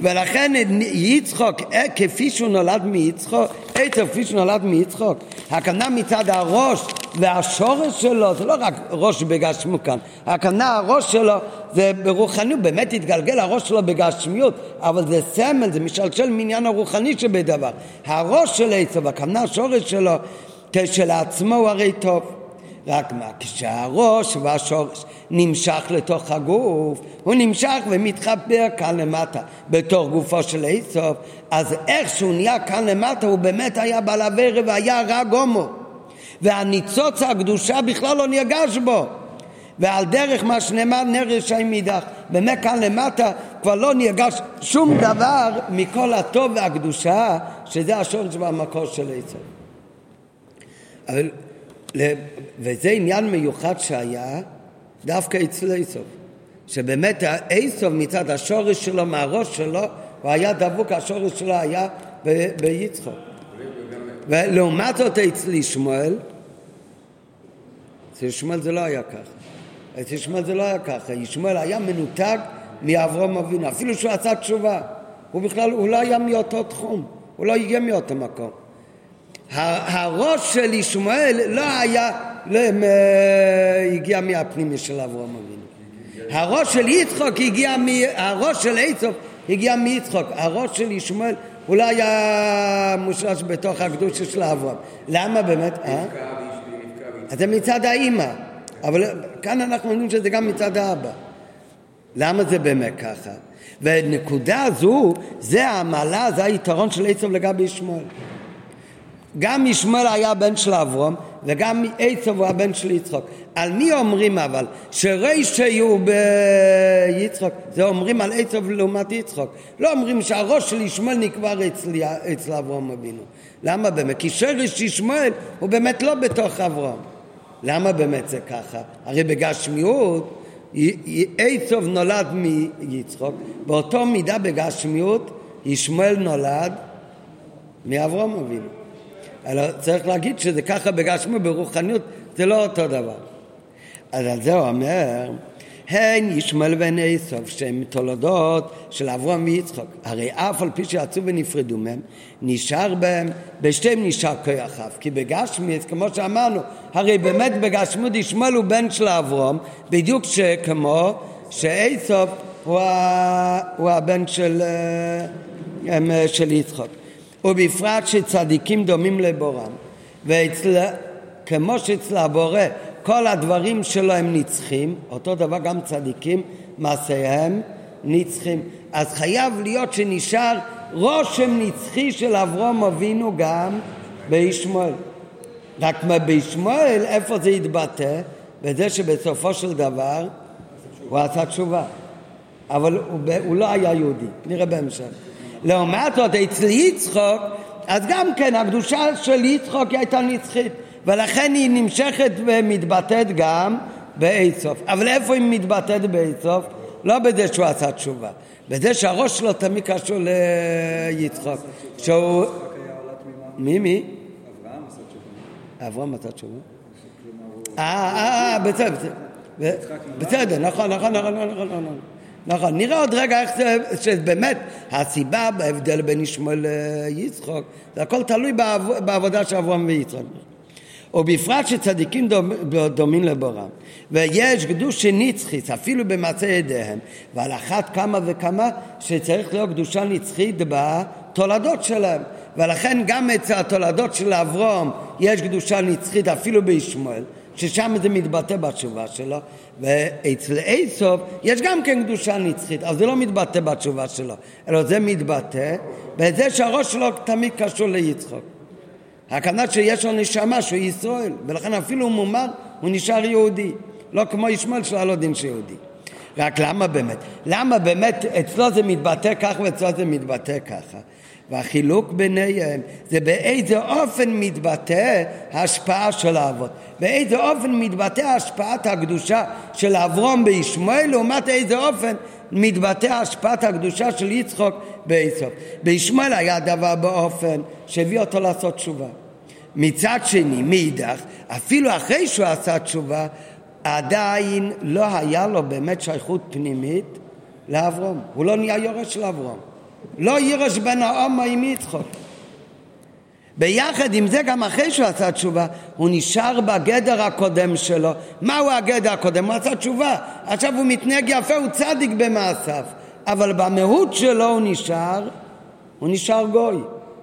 ולכן יצחוק, כפי שהוא נולד מיצחוק, עשב כפי שהוא נולד מיצחוק, הכוונה מצד הראש והשורש שלו, זה לא רק ראש בגשמיות כאן, הכוונה הראש שלו זה ברוחניות, באמת התגלגל הראש שלו בגשמיות, אבל זה סמל, זה משלשל מעניין הרוחני שבדבר. הראש של עשב, הכוונה השורש שלו, כשלעצמו הוא הרי טוב. רק מה, כשהראש והשורש נמשך לתוך הגוף, הוא נמשך ומתחבר כאן למטה בתור גופו של עשב, אז איך שהוא נהיה כאן למטה הוא באמת היה בעל עבירה והיה רע גמור, והניצוץ הקדושה בכלל לא נרגש בו. ועל דרך מה שנאמר נר רשעים יידח, באמת כאן למטה כבר לא נרגש שום דבר מכל הטוב והקדושה שזה השורש והמקור של עשב. אבל וזה עניין מיוחד שהיה דווקא אצל איסוף, שבאמת איסוף מצד השורש שלו, מהראש שלו, הוא היה דבוק, השורש שלו היה ב- ביצחק. ולעומת זאת אצלי שמואל, אצל שמואל זה לא היה ככה. אצל שמואל זה לא היה ככה. שמואל היה מנותק מאברהם אבינו, אפילו שהוא עשה תשובה. הוא בכלל, הוא לא היה מאותו תחום, הוא לא הגיע מאותו מקום. הראש של ישמעאל לא היה, לא הגיע מהפנימי של אברהם אבינו. הראש של יצחק הגיע, הראש של איסוף הגיע מיצחק. הראש של ישמעאל הוא לא היה מושרש בתוך הקדושה של אברהם. למה באמת? אז זה מצד האמא, אבל כאן אנחנו אומרים שזה גם מצד האבא. למה זה באמת ככה? ונקודה הזו, זה המעלה, זה היתרון של איסוף לגבי ישמעאל. גם ישמעאל היה בן של אברהם, וגם איסוף הוא הבן של יצחק. על מי אומרים אבל? שרשע הוא ביצחק, זה אומרים על איסוף לעומת יצחק. לא אומרים שהראש של ישמעאל נקבר אצל, אצל אברהם אבינו. למה באמת? כי שרש ישמעאל הוא באמת לא בתוך אברהם. למה באמת זה ככה? הרי בגשמיות, איסוף נולד מיצחק, באותו מידה בגשמיות, ישמעאל נולד מאברהם אבינו. אלא צריך להגיד שזה ככה בגשמיות, ברוחניות, זה לא אותו דבר. אז על זה הוא אומר, הן ישמעאל והן איסוף, שהם תולדות של אברהם ויצחק. הרי אף על פי שיצאו ונפרדו מהם, נשאר בהם, בשתיהם נשאר כוח אב. כי בגשמיות, כמו שאמרנו, הרי באמת בגשמיות ישמעאל הוא בן של אברהם, בדיוק שכמו שאיסוף הוא, ה... הוא הבן של, של יצחק. ובפרט שצדיקים דומים לבורם, וכמו שאצל הבורא כל הדברים שלו הם נצחים, אותו דבר גם צדיקים מעשיהם נצחים. אז חייב להיות שנשאר רושם נצחי של אברהם אבינו גם בישמעאל. רק בישמעאל איפה זה התבטא? בזה שבסופו של דבר הוא עשה תשובה, אבל הוא, הוא לא היה יהודי, נראה בהמשך. לעומת זאת אצל יצחק, אז גם כן הקדושה של יצחק הייתה נצחית, ולכן היא נמשכת ומתבטאת גם באיסוף. אבל איפה היא מתבטאת באיסוף? לא בזה שהוא עשה תשובה, בזה שהראש שלו תמיד קשור ליצחק. שהוא... מי מי? אברהם עשה תשובה. אברהם עשה תשובה? אה, אה, בסדר, בסדר, נכון, נכון, נכון. נכון, נראה עוד רגע איך זה, שבאמת הסיבה בהבדל בין ישמעאל ליצחק, זה הכל תלוי בעב, בעבודה של אברהם ויצחק. ובפרט שצדיקים דומ, דומים לבורם, ויש קדושה נצחית אפילו במעשה ידיהם, ועל אחת כמה וכמה שצריך להיות קדושה נצחית בתולדות שלהם. ולכן גם אצל התולדות של אברהם יש קדושה נצחית אפילו בישמעאל, ששם זה מתבטא בתשובה שלו, ואצל איסוף יש גם כן קדושה נצחית, אבל זה לא מתבטא בתשובה שלו, אלא זה מתבטא בזה שהראש שלו תמיד קשור ליצחק. הכוונה שיש לו נשמה שהוא ישראל, ולכן אפילו הוא מומר, הוא נשאר יהודי, לא כמו ישמעאל שלא לא דין שיהודי. רק למה באמת? למה באמת אצלו זה מתבטא כך ואצלו זה מתבטא ככה? והחילוק ביניהם זה באיזה אופן מתבטא ההשפעה של האבות, באיזה אופן מתבטא השפעת הקדושה של אברהם בישמעאל, לעומת איזה אופן מתבטא השפעת הקדושה של יצחק באיסוף. בישמעאל היה דבר באופן שהביא אותו לעשות תשובה. מצד שני, מאידך, אפילו אחרי שהוא עשה תשובה, עדיין לא היה לו באמת שייכות פנימית לאברהם. הוא לא נהיה יורש של אברהם, לא ירש בן האומה עם יצחק. ביחד עם זה, גם אחרי שהוא עשה תשובה, הוא נשאר בגדר הקודם שלו. מהו הגדר הקודם? הוא עשה תשובה, עכשיו הוא מתנהג יפה, הוא צדיק במעשיו, אבל במהות שלו הוא נשאר הוא נשאר גוי.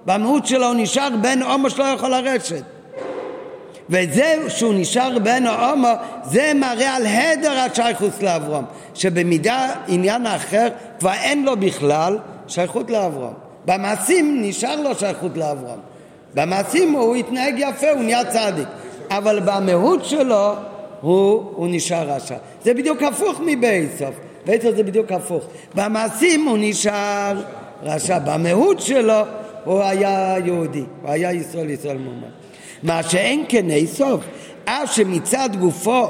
במהות שלו הוא נשאר בן האומה שלא יכול לרשת, וזה שהוא נשאר בן האומה, זה מראה על הדר השייכות לאברהם, שבמידה עניין אחר כבר אין לו בכלל שייכות לאברהם. במעשים נשאר לו שייכות לאברהם, במעשים הוא התנהג יפה, הוא נהיה צדיק, אבל במהות שלו הוא, הוא נשאר רשע. זה בדיוק הפוך מבייסוף. בייסוף זה בדיוק הפוך, במעשים הוא נשאר רשע, במהות שלו הוא היה יהודי, הוא היה ישראל, ישראל מומד. מה שאין כן איסוף, אף שמצד גופו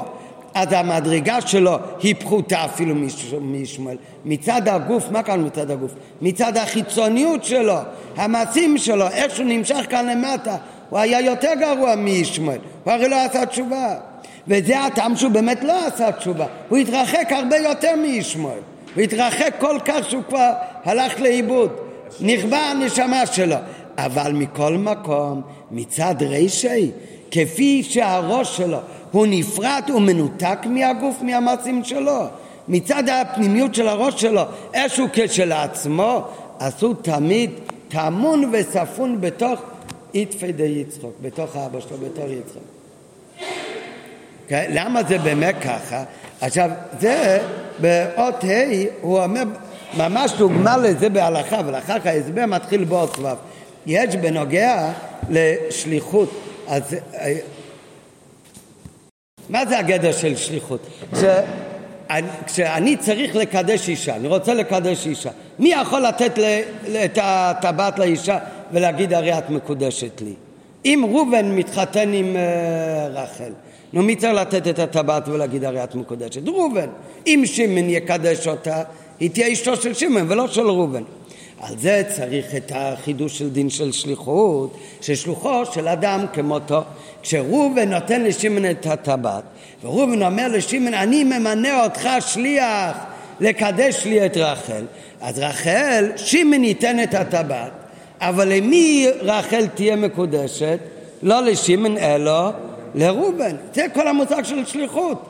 אז המדרגה שלו היא פחותה אפילו מישמעאל. מצד הגוף, מה כאן מצד הגוף? מצד החיצוניות שלו, המעשים שלו, איך שהוא נמשך כאן למטה, הוא היה יותר גרוע מישמעאל, הוא הרי לא עשה תשובה. וזה הטעם שהוא באמת לא עשה תשובה, הוא התרחק הרבה יותר מישמעאל, הוא התרחק כל כך שהוא כבר הלך לאיבוד, נכבה הנשמה שלו. אבל מכל מקום, מצד רשעי, כפי שהראש שלו הוא נפרט ומנותק מהגוף, מהמעשים שלו, מצד הפנימיות של הראש שלו, איזשהו כשלעצמו, אז הוא תמיד תמון וספון בתוך איתפי די יצחוק, בתוך האבא שלו, בתוך יצחוק. למה זה באמת ככה? עכשיו, זה באות ה' הוא אומר, ממש דוגמה לזה בהלכה, ולאחר כך ההסבר מתחיל באות ו'. יש בנוגע לשליחות, אז מה זה הגדר של שליחות? כשאני צריך לקדש אישה, אני רוצה לקדש אישה, מי יכול לתת את הטבעת לאישה ולהגיד הרי את מקודשת לי? אם רובן מתחתן עם רחל, נו מי צריך לתת את הטבעת ולהגיד הרי את מקודשת? רובן. אם שמן יקדש אותה, היא תהיה אשתו של שמן ולא של רובן. על זה צריך את החידוש של דין של שליחות, ששלוחו של אדם כמותו. כשרובן נותן לשמן את הטבעת, ורובן אומר לשמן, אני ממנה אותך שליח לקדש לי את רחל, אז רחל, שמן ייתן את הטבעת, אבל למי רחל תהיה מקודשת? לא לשמן אלא לרובן. זה כל המושג של שליחות,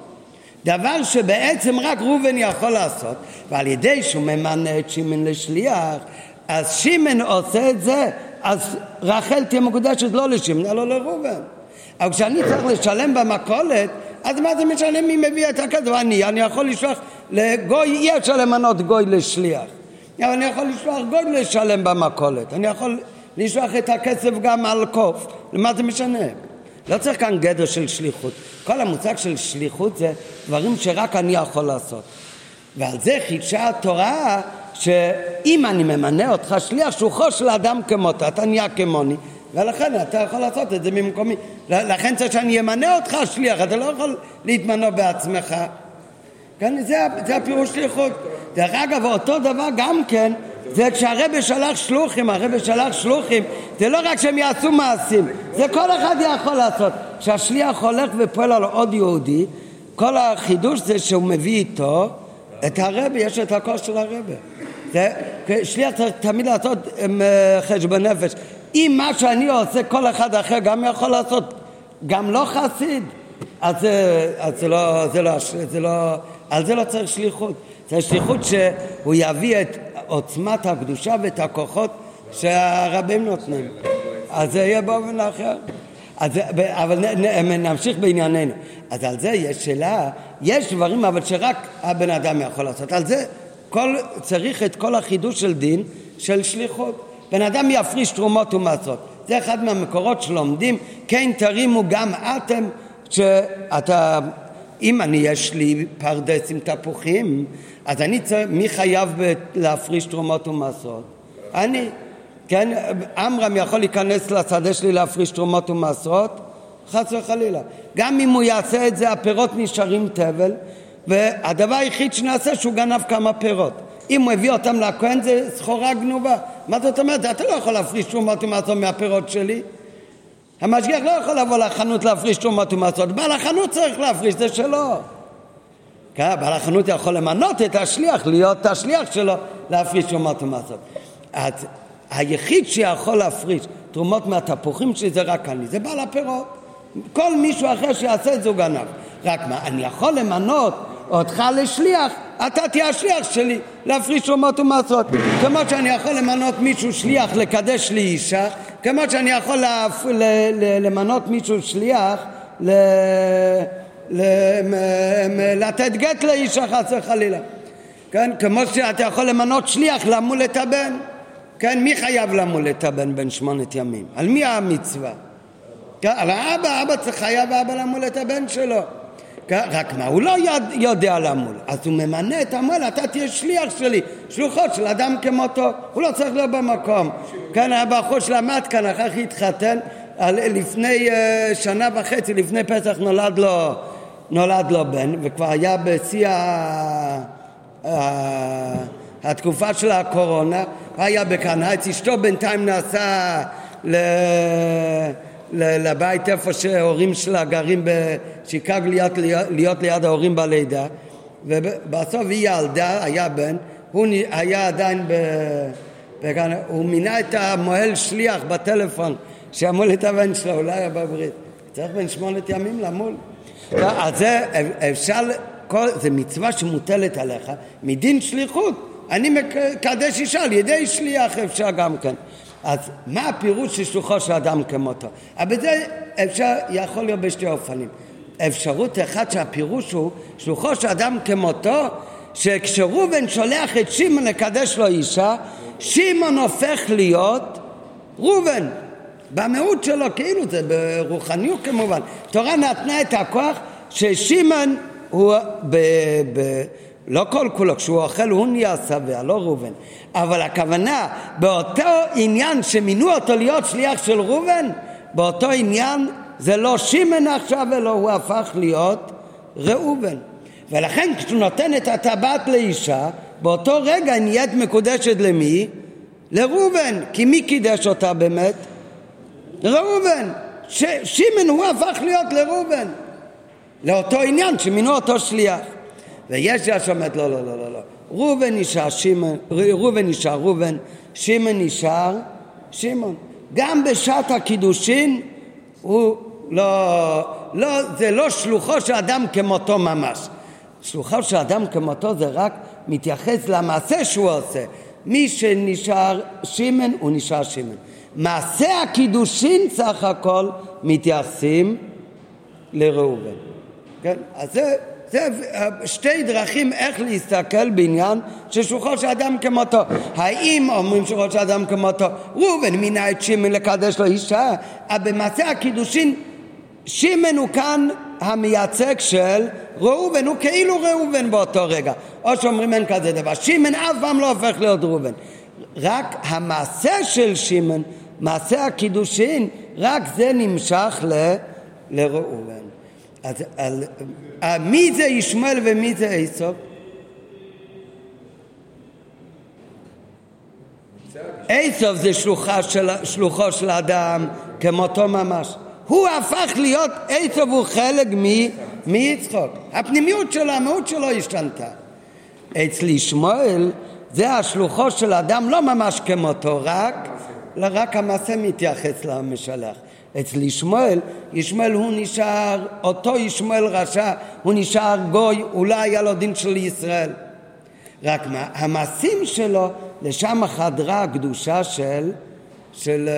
דבר שבעצם רק רובן יכול לעשות, ועל ידי שהוא ממנה את שמן לשליח, אז שמן עושה את זה, אז רחל תהיה מקודשת לא לשמן אלא לרובן. אבל כשאני צריך לשלם במכולת, אז מה זה משלם מי מביא את הכסף? אני, אני יכול לשלוח לגוי, אי אפשר למנות גוי לשליח, אבל אני יכול לשלוח גוי לשלם במכולת, אני יכול לשלוח את הכסף גם על קוף, למה זה משנה? לא צריך כאן גדר של שליחות. כל המושג של שליחות זה דברים שרק אני יכול לעשות, ועל זה חידשה התורה שאם אני ממנה אותך שליח, שלוחו של אדם כמותה, אתה נהיה כמוני, ולכן אתה יכול לעשות את זה ממקומי, לכן צריך שאני אמנה אותך שליח, אתה לא יכול להתמנה בעצמך. כן, זה, זה הפירוש שליחות. דרך אגב, אותו דבר גם כן זה כשהרבי שלח שלוחים, הרבי שלח שלוחים, זה לא רק שהם יעשו מעשים, זה כל אחד יכול לעשות. כשהשליח הולך ופועל על עוד יהודי, כל החידוש זה שהוא מביא איתו את הרבי, יש את הכוח של הרבי. זה, שליח צריך תמיד לעשות חשבון נפש, אם מה שאני עושה כל אחד אחר גם יכול לעשות, גם לא חסיד, אז, אז זה לא, זה לא, זה לא, על זה לא צריך שליחות. זה שליחות שהוא יביא את עוצמת הקדושה ואת הכוחות שהרבים נותנים, אז זה יהיה באופן אחר. אז, אבל נמשיך בענייננו. אז על זה יש שאלה, יש דברים אבל שרק הבן אדם יכול לעשות, על זה כל, צריך את כל החידוש של דין של שליחות. בן אדם יפריש תרומות ומעשרות, זה אחד מהמקורות שלומדים, כן תרימו גם אתם, שאתה, אם אני יש לי פרדס עם תפוחים, אז אני צריך, מי חייב להפריש תרומות ומעשרות? אני, כן, אמרם יכול להיכנס לשדה שלי להפריש תרומות ומעשרות? חס וחלילה. גם אם הוא יעשה את זה, הפירות נשארים טבל, והדבר היחיד שנעשה שהוא גנב כמה פירות. אם הוא הביא אותם לכהן זה סחורה גנובה. מה זאת אומרת? אתה לא יכול להפריש תרומות ומעשרות מהפירות שלי. המשגיח לא יכול לבוא לחנות להפריש תרומות ומעשרות. בעל החנות צריך להפריש, זה שלו. כן, בעל החנות יכול למנות את השליח, להיות השליח שלו להפריש תרומות ומעשרות. אז היחיד שיכול להפריש תרומות מהתפוחים שלי זה רק אני, זה בעל הפירות. כל מישהו אחר שיעשה את זה הוא גנב. רק מה, אני יכול למנות אותך לשליח, אתה תהיה השליח שלי להפריש תרומות ומעשרות. כמו שאני יכול למנות מישהו שליח לקדש לי אישה, כמו שאני יכול להפ... ל... ל... למנות מישהו שליח ל... ל... לתת גט לאישה, חס וחלילה. כן? כמו שאתה יכול למנות שליח למול את הבן. כן? מי חייב למול את הבן בן שמונת ימים? על מי המצווה? כן? על האבא, אבא צריך חייב האבא למול את הבן שלו. רק מה, הוא לא יודע למול, אז הוא ממנה את המול, אתה תהיה שליח שלי, שלוחות של אדם כמותו, הוא לא צריך להיות במקום. כאן הבחור שלמד כאן, אחר כך התחתן, לפני שנה וחצי, לפני פסח נולד לו נולד לו בן, וכבר היה בשיא התקופה של הקורונה, היה בכאן, אשתו בינתיים נסע לבית איפה שההורים שלה גרים בשיקגו, להיות ליד ההורים בלידה, ובסוף היא ילדה, היה בן, הוא היה עדיין בכאן, הוא מינה את המוהל שליח בטלפון שימול את הבן שלו, אולי הבא ברית צריך בין שמונת ימים למול. אז זה אפשר, זה מצווה שמוטלת עליך מדין שליחות, אני מקדש אישה על ידי שליח, אפשר גם כן. אז מה הפירוש ששלוחו של אדם כמותו? אבל זה אפשר, יכול להיות בשתי אופנים. אפשרות אחת שהפירוש הוא שלוחו של אדם כמותו, שכשראובן שולח את שמעון לקדש לו אישה, שמעון הופך להיות ראובן במהות שלו, כאילו זה ברוחניות כמובן. תורה נתנה את הכוח ששמעון הוא ב... ב לא כל כולו, כשהוא אוכל הוא נהיה סבא, לא ראובן, אבל הכוונה באותו עניין שמינו אותו להיות שליח של ראובן, באותו עניין זה לא שמעון עכשיו אלא הוא הפך להיות ראובן, ולכן כשהוא נותן את הטבעת לאישה באותו רגע היא נהיית מקודשת למי? לראובן, כי מי קידש אותה באמת? ראובן, ש... שמעון הוא הפך להיות לראובן לאותו עניין שמינו אותו שליח. ויש שאומרת לא, לא, לא, לא, לא. ראובן נשאר שמעון, ראובן נשאר ראובן, שמעון נשאר שמעון. גם בשעת הקידושין הוא לא, לא, זה לא שלוחו של אדם כמותו ממש. שלוחו של אדם כמותו זה רק מתייחס למעשה שהוא עושה. מי שנשאר שמעון הוא נשאר שמעון. מעשה הקידושין סך הכל מתייחסים לראובן. כן? אז זה... זה שתי דרכים איך להסתכל בעניין ששלוחו של אדם כמותו. האם אומרים שלוחו של אדם כמותו ראובן מינה את שמעון לקדש לו אישה, אבל במעשה הקידושין שמעון הוא כאן המייצג של ראובן, הוא כאילו ראובן באותו רגע, או שאומרים אין כזה דבר, שמעון אף פעם לא הופך להיות ראובן, רק המעשה של שמעון, מעשה הקידושין, רק זה נמשך ל- לראובן. אז על, על, מי זה ישמעאל ומי זה עשו? עשו זה שלוחה של, שלוחו של אדם כמותו ממש, הוא הפך להיות, עשו הוא חלק מיצחק, הפנימיות שלו, המהות שלו השתנתה. אצל ישמעאל זה השלוחו של אדם לא ממש כמותו, רק, רק המעשה מתייחס למשלח. אצל ישמעאל, ישמעאל הוא נשאר, אותו ישמעאל רשע, הוא נשאר גוי, אולי היה לו דין של ישראל. רק מה, המעשים שלו, לשם החדרה הקדושה של, של,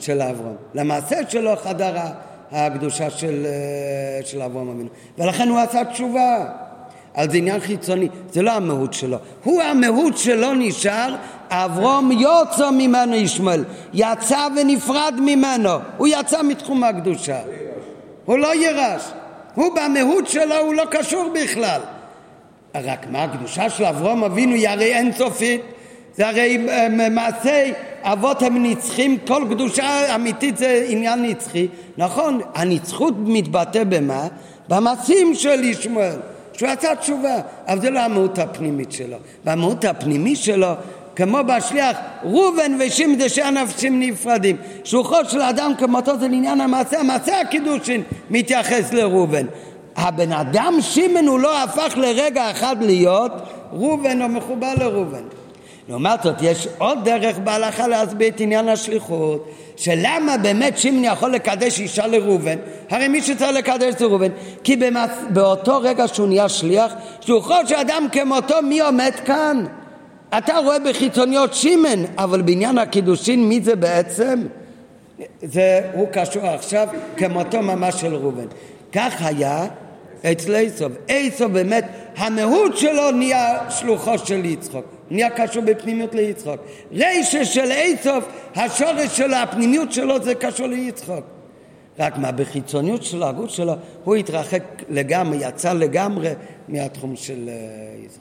של אברהם. למעשה שלו חדרה הקדושה של, של אברהם אבינו. ולכן הוא עשה תשובה. אז זה עניין חיצוני, זה לא המהות שלו. הוא המהות שלו נשאר, אברהם יוצא ממנו ישמעאל, יצא ונפרד ממנו, הוא יצא מתחום הקדושה, הוא לא ירש, הוא במהות שלו הוא לא קשור בכלל. רק מה, הקדושה של אברהם אבינו היא הרי אינסופית, זה הרי מעשי אבות הם נצחים, כל קדושה אמיתית זה עניין נצחי, נכון? הנצחות מתבטא במה? במעשים של ישמעאל, שהוא יצא תשובה, אבל זה לא המהות הפנימית שלו. והמהות הפנימית שלו כמו בשליח, ראובן ושמעון זה שאנשים נפרדים. שלוחו של אדם כמותו זה לעניין המעשה, המעשה הקידושין מתייחס לראובן. הבן אדם שמעון הוא לא הפך לרגע אחד להיות ראובן או מחובר לראובן. לעומת זאת, יש עוד דרך בהלכה להסביר את עניין השליחות, שלמה באמת שמעון יכול לקדש אישה לראובן, הרי מי שצריך לקדש זה ראובן, כי במס... באותו רגע שהוא נהיה שליח, שלוחו של אדם כמותו מי עומד כאן? אתה רואה בחיצוניות שמעון, אבל בעניין הקידושין מי זה בעצם? זה הוא קשור עכשיו כמותו ממש של ראובן. כך היה אצל עשו. עשו באמת, המהות שלו נהיה שלוחו של יצחק, נהיה קשור בפנימיות ליצחק. רשע של עשו, השורש שלו, הפנימיות שלו זה קשור ליצחק. רק מה, בחיצוניות שלו, הגות שלו, הוא התרחק לגמרי, יצא לגמרי מהתחום של יצחק.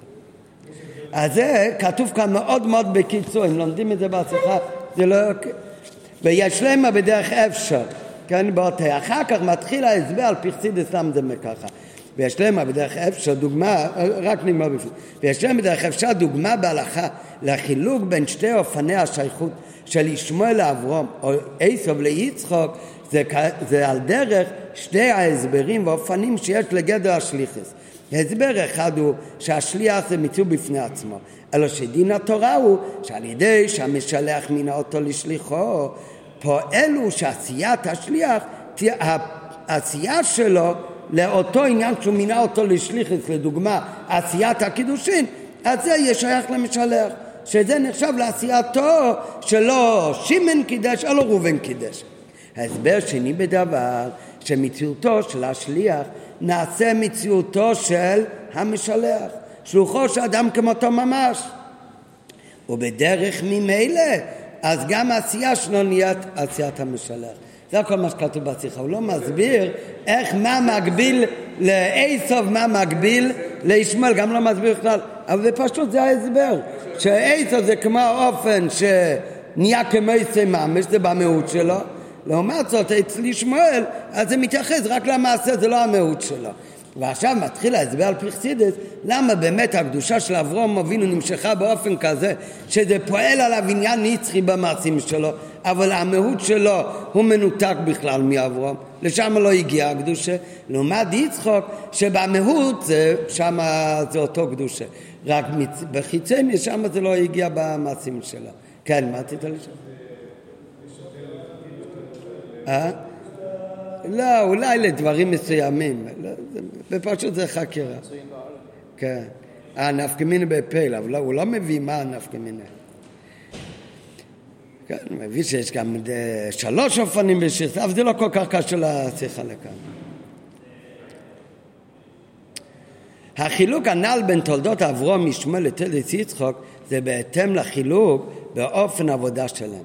אז זה כתוב כאן מאוד מאוד בקיצור, אם לומדים את זה בהצלחה, זה לא... ויש למה בדרך אפשר, כן, באותה. אחר כך מתחיל ההסבר על פרסידס למדמה ככה. ויש להם בדרך אפשר דוגמה, רק נגמר בפני, ויש להם בדרך אפשר דוגמה בהלכה לחילוק בין שתי אופני השייכות של ישמעאל לאברהם או עשב ליצחק, זה, זה על דרך שתי ההסברים והאופנים שיש לגדר השליחס. הסבר אחד הוא שהשליח זה מיצור בפני עצמו, אלא שדין התורה הוא שעל ידי שהמשלח מן האוטו לשליחו, פועל הוא שעשיית השליח, העשייה שלו לאותו עניין שהוא מינה אותו לשליחס, לדוגמה עשיית הקידושין, אז זה יהיה שייך למשלח, שזה נחשב לעשייתו שלא שימן קידש אלא רובן קידש. ההסבר שני בדבר שמציאותו של השליח נעשה מציאותו של המשלח, שלוחו של אדם כמותו ממש, ובדרך ממילא אז גם העשייה שלו נהיית עשיית המשלח. זה הכל מה שכתוב בשיחה, הוא לא מסביר איך, מה מקביל לעשב, מה מקביל לישמעאל, גם לא מסביר בכלל, אבל זה פשוט, זה ההסבר, שעשב זה כמו האופן שנהיה כמו עשב ממש, זה במהות שלו, לעומת זאת אצל ישמעאל, אז זה מתייחס רק למעשה, זה לא המהות שלו. ועכשיו מתחיל ההסבר על פרסידס, למה באמת הקדושה של אברהם אבינו נמשכה באופן כזה, שזה פועל עליו עניין נצחי במעשים שלו, אבל המהות שלו הוא מנותק בכלל מאברהם, לשם לא הגיעה הקדושה, לעומת יצחק, שבמהות זה, שם זה אותו קדושה, רק בחיצוני, שם זה לא הגיע במעשים שלו. כן, מה תיתה לשם? אה? לא, אולי לדברים מסוימים, ופשוט זה חקירה. כן, הנפקמין בפעילה, הוא לא מביא מה הנפקמין. כן, הוא מביא שיש גם שלוש אופנים בשביל, אבל זה לא כל כך קשה להשיחה לכאן. החילוק הנ"ל בין תולדות אברהם, ישמעאל לתולדות יצחק, זה בהתאם לחילוק באופן העבודה שלהם.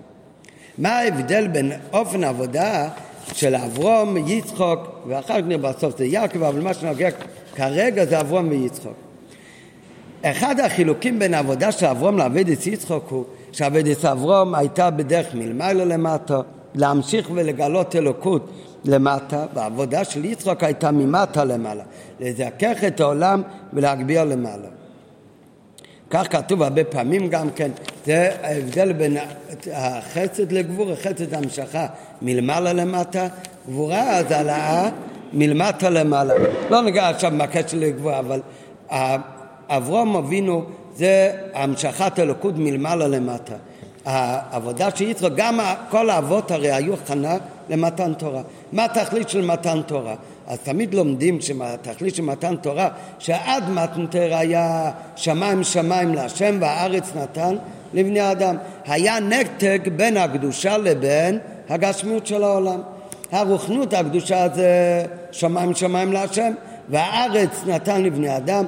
מה ההבדל בין אופן העבודה של אברהם, יצחק, ואחר כך בסוף זה יעקב, אבל מה שנוגע כרגע זה אברהם ויצחק. אחד החילוקים בין העבודה של אברהם לעבודת יצחק הוא שעבודת אברהם הייתה בדרך מלמעלה למטה, להמשיך ולגלות אלוקות למטה, והעבודה של יצחק הייתה ממטה למעלה, לזכך את העולם ולהגביר למעלה. כך כתוב הרבה פעמים גם כן, זה ההבדל בין החסד לגבור, החסד המשכה מלמעלה למטה, גבורה אז עליה מלמטה למעלה. לא נגע עכשיו מהקשר לגבור, אבל אברהם אבינו זה המשכת אלוקות מלמעלה למטה. העבודה של יצחק, גם כל האבות הרי היו הכנה למתן תורה. מה התכלית של מתן תורה? אז תמיד לומדים שהתכלית של מתן תורה, שעד מתן תורה היה שמיים שמיים להשם והארץ נתן לבני האדם. היה נתק בין הקדושה לבין הגשמיות של העולם. הרוחנות הקדושה זה שמיים שמיים להשם, והארץ נתן לבני האדם.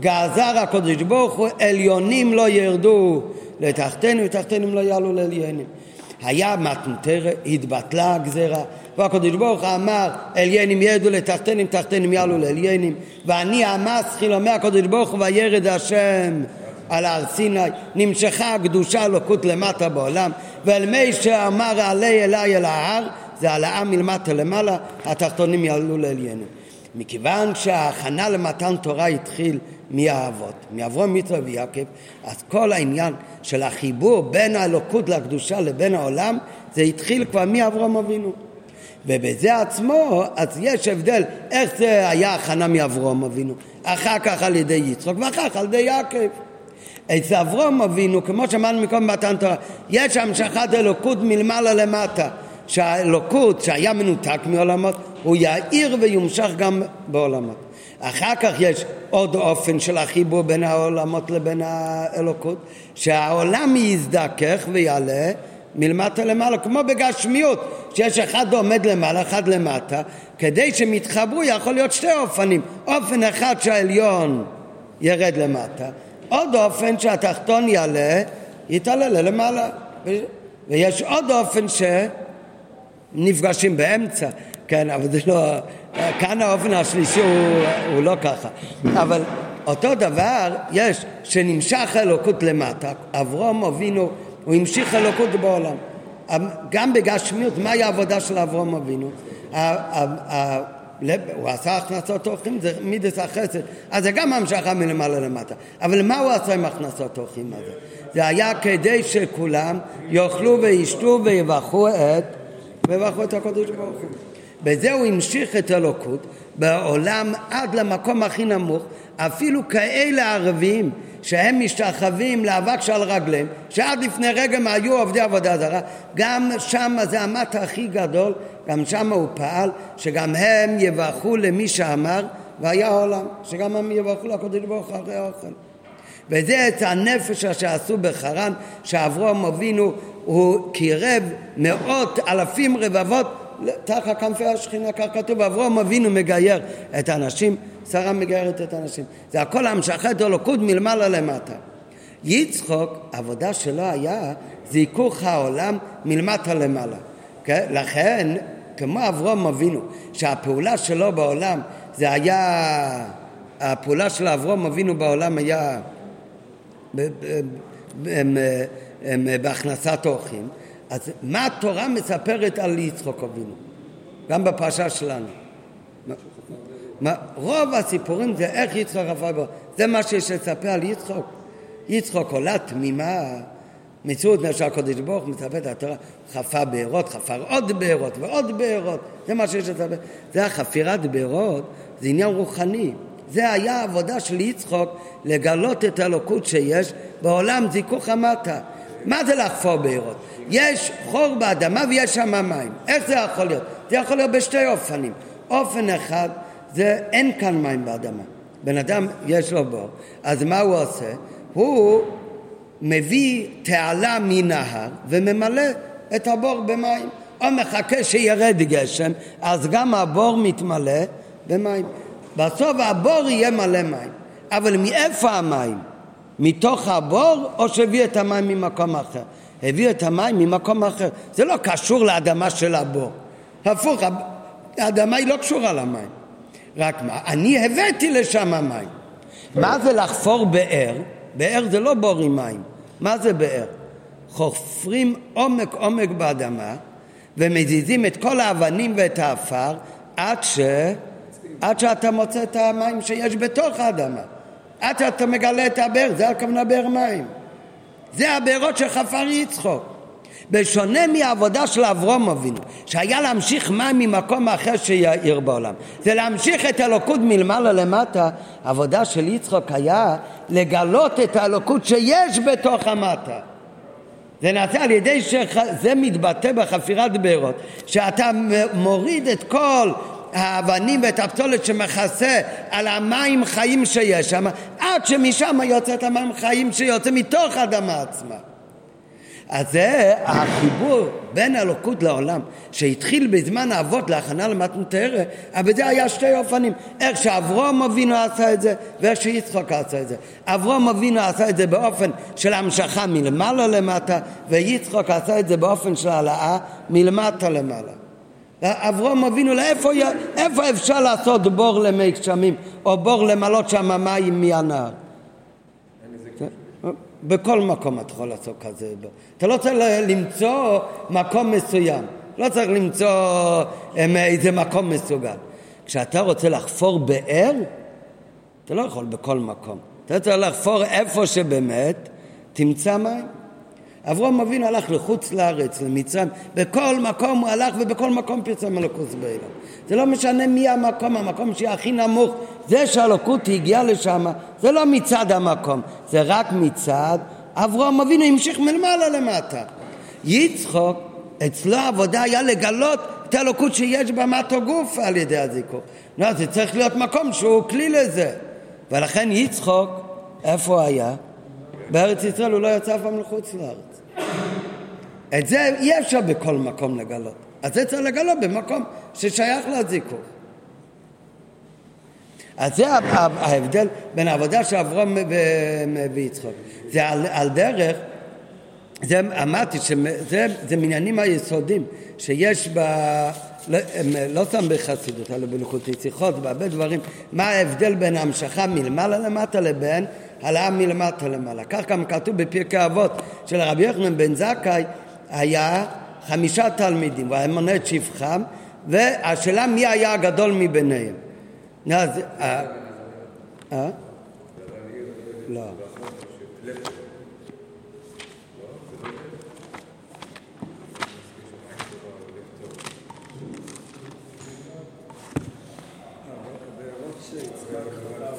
געזר הקדוש ברוך הוא, עליונים לא ירדו לתחתנו, ותחתנו לא יעלו לעליונים. היה מתן תורה, התבטלה הגזרה, והקדוש ברוך אמר עליינים ירדו לתחתנים, תחתנים יעלו לעליינים, ואני אמס חילומי הקדוש ברוך וירד השם על הר סיני. נמשכה הקדושה אלוקות למטה בעולם, ואל מי שאמר עלי אלי אל ההר, זה על העם מלמטה למעלה, התחתונים יעלו לעליינים. מכיוון שההכנה למתן תורה התחיל מהאבות, מאברהם, יצחק ויעקב, אז כל העניין של החיבור בין האלוקות לקדושה לבין העולם, זה התחיל כבר מאברהם אבינו, ובזה עצמו אז יש הבדל איך זה היה הכנה מאברהם אבינו, אחר כך על ידי יצחק ואחר כך על ידי יעקב. אצל אברהם אבינו, כמו שאמרנו מקום מתן תורה, יש המשכת אלוקות מלמעלה למטה, שהאלוקות שהיה מנותק מעולמות הוא יאיר ויומשך גם בעולמות. אחר כך יש עוד אופן של החיבור בין העולמות לבין האלוקות, שהעולם יזדקך ויעלה מלמטה למעלה, כמו בגשמיות שיש אחד עומד למעלה אחד למטה, כדי שמתחברו יכול להיות שתי אופנים, אופן אחד שהעליון ירד למטה, עוד אופן שהתחתון יעלה יתעלה למעלה, ויש עוד אופן שנפגשים באמצע. כן, אבל זה לא, כאן האופן השלישי הוא, הוא לא ככה, אבל אותו דבר יש שנמשך אלוקות למטה. אברהם אבינו הוא המשיך אלוקות בעולם, גם בגשמיות, מהי העבודה של אברהם אבינו? הוא עשה הכנסות אורחים, זה מידס החסד, אז זה גם המשכה מלמעלה למטה. אבל מה הוא עשה עם הכנסות אורחים הזה? זה היה כדי שכולם יאכלו וישתו ויבחרו את ויבחרו את הקדוש ברוך הוא. בזה הוא המשיך את אלוקות בעולם עד למקום הכי נמוך, אפילו כאלה ערבים שהם משתחווים לאבק של רגליהם, שעד לפני רגע היו עובדי עבודה זרה, גם שם זה המת הכי גדול, גם שם הוא פעל, שגם הם יברכו למי שאמר, והיה העולם, שגם הם יברכו לקודש ברוך הוא אחרי האוכל. וזה את הנפש שעשו בחרן, שאברהם אבינו, הוא קירב מאות אלפים רבבות, תחת כנפי השכינה, כך כתוב, אברהם אבינו מגייר את האנשים, שרה מגיירת את האנשים. זה הכל המשכת אלוקות מלמעלה למטה. יצחק, עבודה שלו היה זיכוך העולם מלמטה למעלה. לכן, כמו אברהם אבינו, שהפעולה שלו בעולם, זה היה, הפעולה של אברהם אבינו בעולם היה בהכנסת אורחים, אז מה התורה מספרת על יצחק אבינו? גם בפרשה שלנו. מה, רוב הסיפורים זה איך יצחק עבר בו. זה מה שיש לספר על יצחק. יצחק עולה תמימה, מציאות נפש הקודש ברוך מספר את התורה, חפה בעירות, חפר עוד בעירות ועוד בעירות. זה מה שיש לספר. זה החפירת בעירות, זה עניין רוחני. זה היה העבודה של יצחק לגלות את האלוקות שיש בעולם זיכוך המטה. מה זה לחפור בעירות? יש חור באדמה ויש שם מים. איך זה יכול להיות? זה יכול להיות בשתי אופנים. אופן אחד, זה אין כאן מים באדמה. בן אדם יש לו בור. אז מה הוא עושה? הוא מביא תעלה מנהר וממלא את הבור במים. או מחכה שירד גשם, אז גם הבור מתמלא במים. בסוף הבור יהיה מלא מים. אבל מאיפה המים? מתוך הבור או שהביא את המים ממקום אחר? הביא את המים ממקום אחר. זה לא קשור לאדמה של הבור. הפוך, האדמה היא לא קשורה למים. רק מה? אני הבאתי לשם המים. מה זה לחפור באר? באר זה לא בור עם מים. מה זה באר? חופרים עומק עומק באדמה ומזיזים את כל האבנים ואת האפר עד ש... עד שאתה מוצא את המים שיש בתוך האדמה. עד שאתה מגלה את הבאר, זה הכוונה באר מים. זה הבארות שחפר יצחק. בשונה מהעבודה של אברהם אבינו, שהיה להמשיך מים ממקום אחר שיעיר בעולם. זה להמשיך את האלוקות מלמעלה למטה. העבודה של יצחק היה לגלות את האלוקות שיש בתוך המטה. זה נעשה על ידי שזה מתבטא בחפירת בארות, שאתה מוריד את כל האבנים ואת הפסולת שמחסה על המים חיים שיש שם, עד שמשם יוצא את המים חיים שיוצא מתוך האדמה עצמה. אז זה החיבור בין אלוקות לעולם, שהתחיל בזמן האבות להכנה למתן תורה, אבל זה היה שתי אופנים, איך שאברהם אבינו עשה את זה, ואיך שיצחק עשה את זה. אברהם אבינו עשה את זה באופן של המשכה מלמעלה למטה, ויצחק עשה את זה באופן של העלאה מלמטה למעלה. אברהם אבינו לאיפה איפה אפשר לעשות בור למי גשמים, או בור למלות שם מים מהנהר? בכל מקום אתה יכול לעשות כזה. אתה לא צריך למצוא מקום מסוים, לא צריך למצוא איזה מקום מסוגל. כשאתה רוצה לחפור באר, אתה לא יכול בכל מקום, אתה צריך לחפור איפה שבאמת תמצא מים. אברהם אבינו הלך לחוץ לארץ, למצרים, בכל מקום הוא הלך ובכל מקום פרסם אלוקות בעולם. זה לא משנה מי המקום, המקום שיהיה הכי נמוך, זה שהאלוקות הגיעה לשם, זה לא מצד המקום, זה רק מצד אברהם אבינו, המשיך מלמעלה למטה. יצחק, אצלו העבודה היה לגלות את האלוקות שיש במטה גוף על ידי הזיכוך. לא, זה צריך להיות מקום שהוא כלי לזה. ולכן יצחק, איפה היה? בארץ ישראל, הוא לא יצא פעם לחוץ לארץ. את זה אי אפשר בכל מקום לגלות. אז זה צריך לגלות במקום ששייך לזיכוך. אז זה ההבדל בין העבודה שאברהם ויצחק. זה על, על דרך, זה אמרתי, שזה, זה מעניינים היסודים שיש ב... לא, לא סתם בחסידות, אלא בלכותי שיחות, בהרבה דברים. מה ההבדל בין המשכה מלמעלה למטה לבין העלאה מלמטה למעלה? כך גם כתוב בפרקי אבות של רבי יוחנן בן זכאי, היה חמישה תלמידים, והמונה את שפחם, והשאלה מי היה הגדול מביניהם. אז... אה? לא.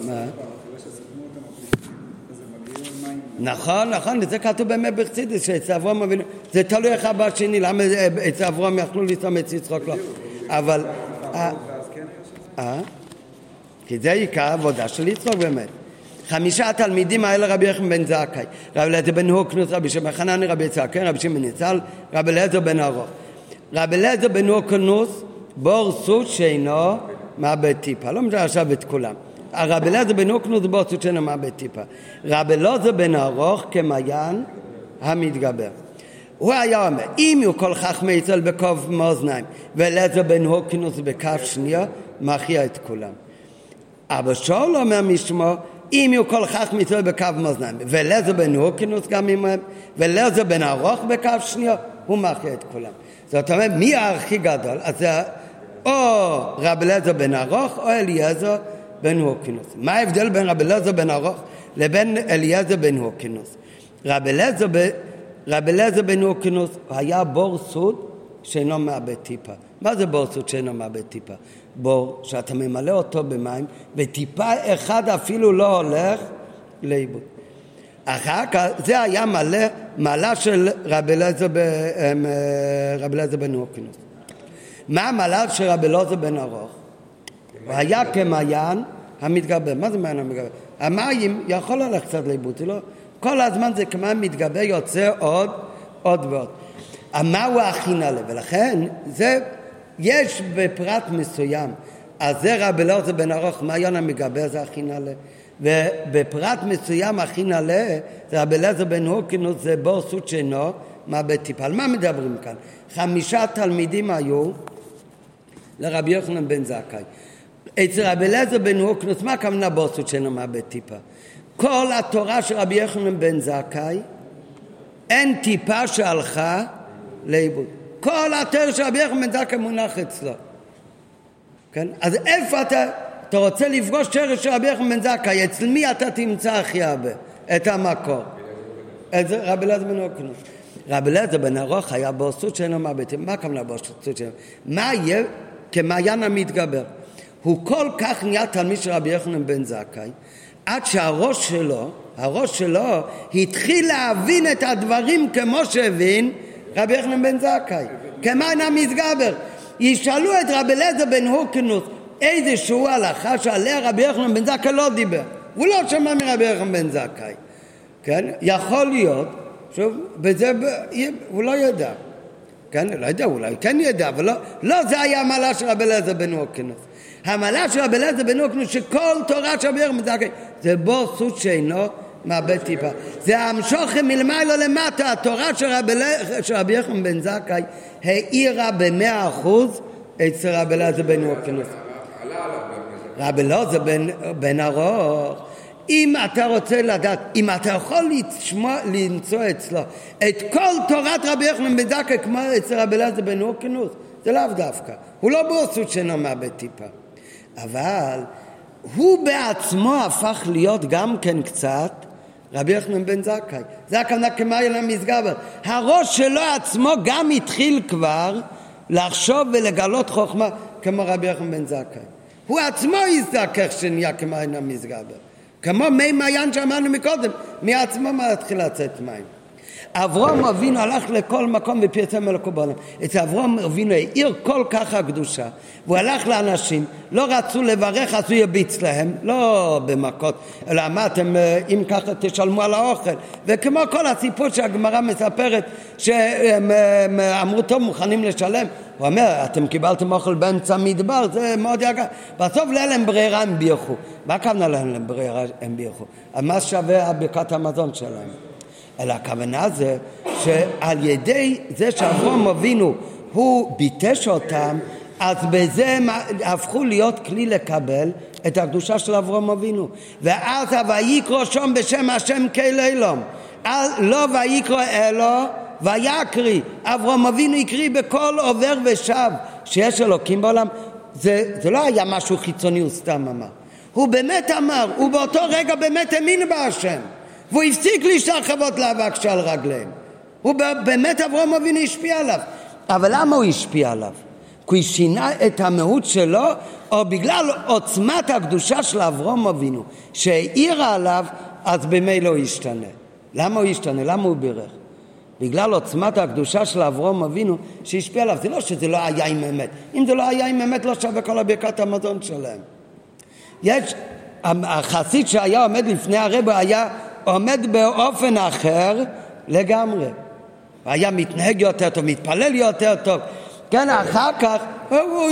מה? נכון, נכון, זה כתוב באמת בחסידות, זה תלוי אחד בשני, למה אצל אברהם יכלו להתאמץ יצחק לא, אבל כי זה עיקר העבודה של יצחק באמת. חמישה התלמידים האלה רבי יחמיה בן זכאי, רבי אליעזר בן הורקנוס, רבי שמעון בן חנני, רבי יצחק כן, רבי שמעון בן ניצל, רבי אליעזר בן ערוך, רבי אליעזר בן הורקנוס בור סוד שאינו מעבד טיפה, לא משנה עכשיו את כולם. הרב אלעזר בן הורקנוס בורסות שלנו מעבד טיפה. רב אלעזר בן ערוך כמעיין המתגבר. הוא היה אומר, אם יהיו כל חכמי ישראל בקוף מאזניים, ואלעזר בן הורקנוס בכף שנייה, מכריע את כולם. אבא שאול אומר משמו, אם יהיו כל חכמי ישראל בקוף מאזניים, ואלעזר בן הורקנוס גם עמהם, ואלעזר בן ערוך בכף שנייה, הוא מכריע את כולם. זאת אומרת, מי הכי גדול? אז זה או רב אלעזר בן ערוך או אליעזר בן הורקנוס. מה ההבדל בין רב אלעזר בן ערוך לבין אליעזר בן הורקנוס? רב אלעזר ב... רב אלעזר בן הורקנוס היה בור סוד שאינו מעבד טיפה. מה זה בור סוד שאינו מעבד טיפה? בור שאתה ממלא אותו במים וטיפה אחד אפילו לא הולך לאיבוד. אחר כך זה היה מלא מעלה של רב אלעזר ב... רב אלעזר בן הורקנוס. מה המעלה של רב אלעזר בן ערוך? הוא היה כמעיין המתגבר. מה זה מעיין המתגבר? המים יכול ללכת קצת לאיבוד, לא? כל הזמן זה כמעיין מתגבר יוצא עוד, עוד ועוד. מה הוא הכין עליו? ולכן זה, יש בפרט מסוים, אז זה רב אלעזר בן ערוך, מעיין המתגבר זה הכין עליו. ובפרט מסוים הכין עליו, זה רב אלעזר בן הורקנוס, זה בור סוד שאינו מעבד טיפה. על מה מדברים כאן? חמישה תלמידים היו לרבי יוחנן בן זכאי. אצל רבי אלעזר בן הורקנוס, מה הכוונה בוסות שאינו מעבד טיפה? כל התורה של רבי יוחנן בן זכאי, אין טיפה שהלכה לאיבוד. כל התורה של רבי יוחנן בן זכאי מונח אצלו. כן? אז איפה אתה, אתה רוצה לפגוש תורה של רבי יוחנן בן זכאי, אצל מי אתה תמצא הכי הרבה? את המקור. אצל רבי אלעזר בן הורקנוס. רבי אלעזר בן ערוך היה בוסות שאינו מעבד טיפה. מה הכוונה בוסות שאינו? מה יהיה כמעיין המתגבר? הוא כל כך נהיה תלמיד של רבי יוחנן בן זכאי, עד שהראש שלו, הראש שלו, התחיל להבין את הדברים כמו שהבין רבי יוחנן בן זכאי. כמעיין המתגבר. ישאלו את רבי אלעזר בן הורקנוס, איזשהו הלכה שעליה רבי יוחנן בן זכאי לא דיבר. הוא לא שמע מרבי יוחנן בן זכאי. כן? יכול להיות, שוב, וזה, הוא לא יודע. כן? לא יודע, אולי כן ידע, אבל לא, לא זה היה המעלה של רבי אלעזר בן הורקנוס. המעלה של רבי אלעזר בן הורקנוס שכל תורה של רבי יוחנן זכאי זה בור סוד שאינו מעבד טיפה. זה המשוך מלמעלה למטה. התורה של רבי יוחנן בן זכאי העירה במאה אחוז אצל רבי אלעזר בן הורקנוס. רבי אלעזר בן ערוך, אם אתה רוצה לדעת, אם אתה יכול למצוא אצלו את כל תורת רבי יוחנן בן זכאי כמו אצל רבי אלעזר בן הורקנוס, זה לאו דווקא, הוא לא בור סוד שאינו מעבד טיפה, אבל הוא בעצמו הפך להיות גם כן קצת רבי יוחנן בן זכאי. זה הכוונה כמעיין המתגבר. הראש שלו עצמו גם התחיל כבר לחשוב ולגלות חוכמה כמו רבי יוחנן בן זכאי. הוא עצמו יזדקך שנהיה כמעיין המתגבר. כמו מי מעיין שאמרנו מקודם, מעצמו מתחיל לצאת מים. אברהם אבינו הלך לכל מקום ופרסם מלכו בעולם. אצל אברהם אבינו העיר כל כך הקדושה, והוא הלך לאנשים, לא רצו לברך, אז הוא יביץ להם, לא במכות, אלא אמרתם, אם ככה תשלמו על האוכל. וכמו כל הסיפור שהגמרא מספרת, שהם אמרו טוב, מוכנים לשלם, הוא אומר, אתם קיבלתם אוכל באמצע מדבר, זה מאוד יקר. בסוף להם ברירה הם בירכו. מה הכוונה להם ברירה הם בירכו? מה שווה הברכת המזון שלהם? אלא הכוונה זה שעל ידי זה שאברהם אבינו הוא ביטש אותם, אז בזה הם הפכו להיות כלי לקבל את הקדושה של אברהם אבינו. ואז ויקרא שם בשם השם כאלוהים, לא ויקרא אלו ויקריא, אברהם אבינו יקריא בכל עובר ושב שיש אלוקים בעולם. זה, זה לא היה משהו חיצוני, הוא סתם אמר, הוא באמת אמר, הוא באותו רגע באמת האמין בהשם, והוא הפסיק להשתחוות לאבק שעל רגליהם. הוא באמת, אברהם אבינו השפיע עליו. אבל למה הוא השפיע עליו? כי הוא שינה את המהות שלו, או בגלל עוצמת הקדושה של אברהם אבינו שהאירה עליו, אז במילא הוא ישתנה. למה הוא ישתנה? למה הוא בירך? בגלל עוצמת הקדושה של אברהם אבינו שהשפיע עליו. זה לא שזה לא היה עם אמת. אם זה לא היה עם אמת, לא שווה כל הברכת המזון שלהם. יש, החסיד שהיה עומד לפני הרב היה עומד באופן אחר לגמרי. היה מתנהג יותר טוב, מתפלל יותר טוב. כן, אחר כך, הוא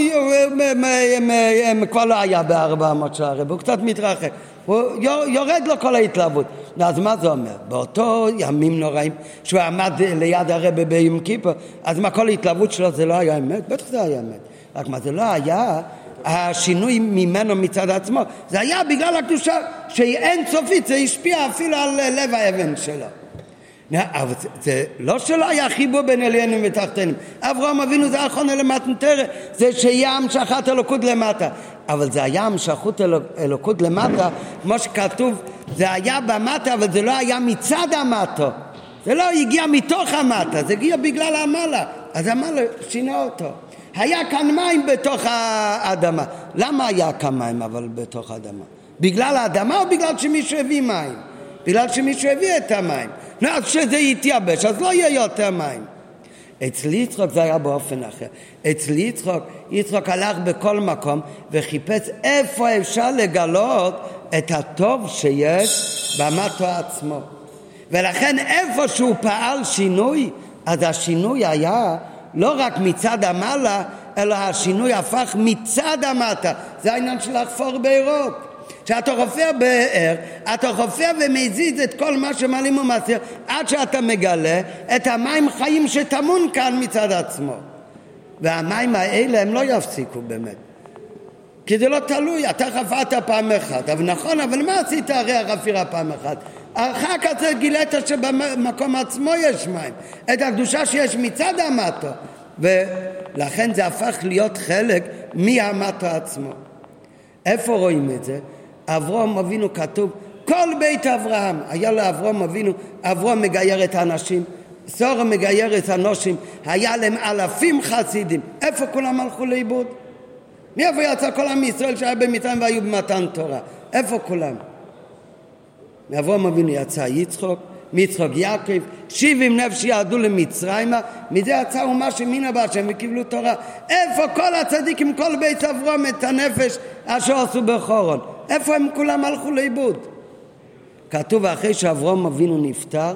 כבר לא היה בארבע מאות של הרב, הוא קצת מתרחק. הוא יורד לו כל ההתלהבות. אז מה זה אומר? באותו ימים נוראים, שהוא עמד ליד הרב ביום כיפור, אז מה, כל ההתלהבות שלו זה לא היה אמת? בטח זה היה אמת. רק מה, זה לא היה השינוי ממנו מצד עצמו. זה היה בגלל הקדושה שהיא אינסופית, זה השפיע אפילו על לב האבן שלו. אבל זה לא שלא היה חיבור בין עליינים ותחתינים. אברהם אבינו זה האחרונה למטנטרה, זה שיהיה המשכת אלוקות למטה. אבל זה היה המשכות אלוקות למטה, כמו שכתוב, זה היה במטה, אבל זה לא היה מצד המטה. זה לא הגיע מתוך המטה, זה הגיע בגלל המעלה. אז המעלה שינה אותו. היה כאן מים בתוך האדמה. למה היה כאן מים אבל בתוך האדמה? בגלל האדמה או בגלל שמישהו הביא מים? בגלל שמישהו הביא את המים. לא, אז שזה יתייבש, אז לא יהיה יותר מים. אצל יצחק זה היה באופן אחר. אצל יצחק, יצחק הלך בכל מקום וחיפש איפה אפשר לגלות את הטוב שיש במתו עצמו. ולכן איפה שהוא פעל שינוי, אז השינוי היה לא רק מצד המעלה, אלא השינוי הפך מצד המטה. זה העניין של לחפור בארות. שאתה חופר באר, אתה חופר ומזיז את כל מה שמעלים ומסיר, עד שאתה מגלה את המים חיים שטמון כאן מצד עצמו. והמים האלה הם לא יפסיקו באמת. כי זה לא תלוי, אתה חפרת פעם אחת, אבל נכון, אבל מה עשית הרי החפירה פעם אחת? אחר כך אתה גילת שבמקום עצמו יש מים, את הקדושה שיש מצד המטו, ולכן זה הפך להיות חלק מהמטו עצמו. איפה רואים את זה? אברהם אבינו כתוב, כל בית אברהם, היה לאברהם אבינו, אברהם מגייר את האנשים, סורם מגייר את האנשים, היה להם אלפים חסידים. איפה כולם הלכו לאיבוד? מאיפה יצא כל עם ישראל שהיה במצרים והיו במתן תורה? איפה כולם? מאברהם אבינו יצא יצחק, מיצחק יעקב, שבעים נפש יעדו למצרימה, מזה יצא אומה שמינה בהשם וקיבלו תורה. איפה כל הצדיקים, כל בית אברהם, את הנפש אשר עשו בחורון? איפה הם כולם הלכו לאיבוד? כתוב אחרי שאברהם אבינו נפטר,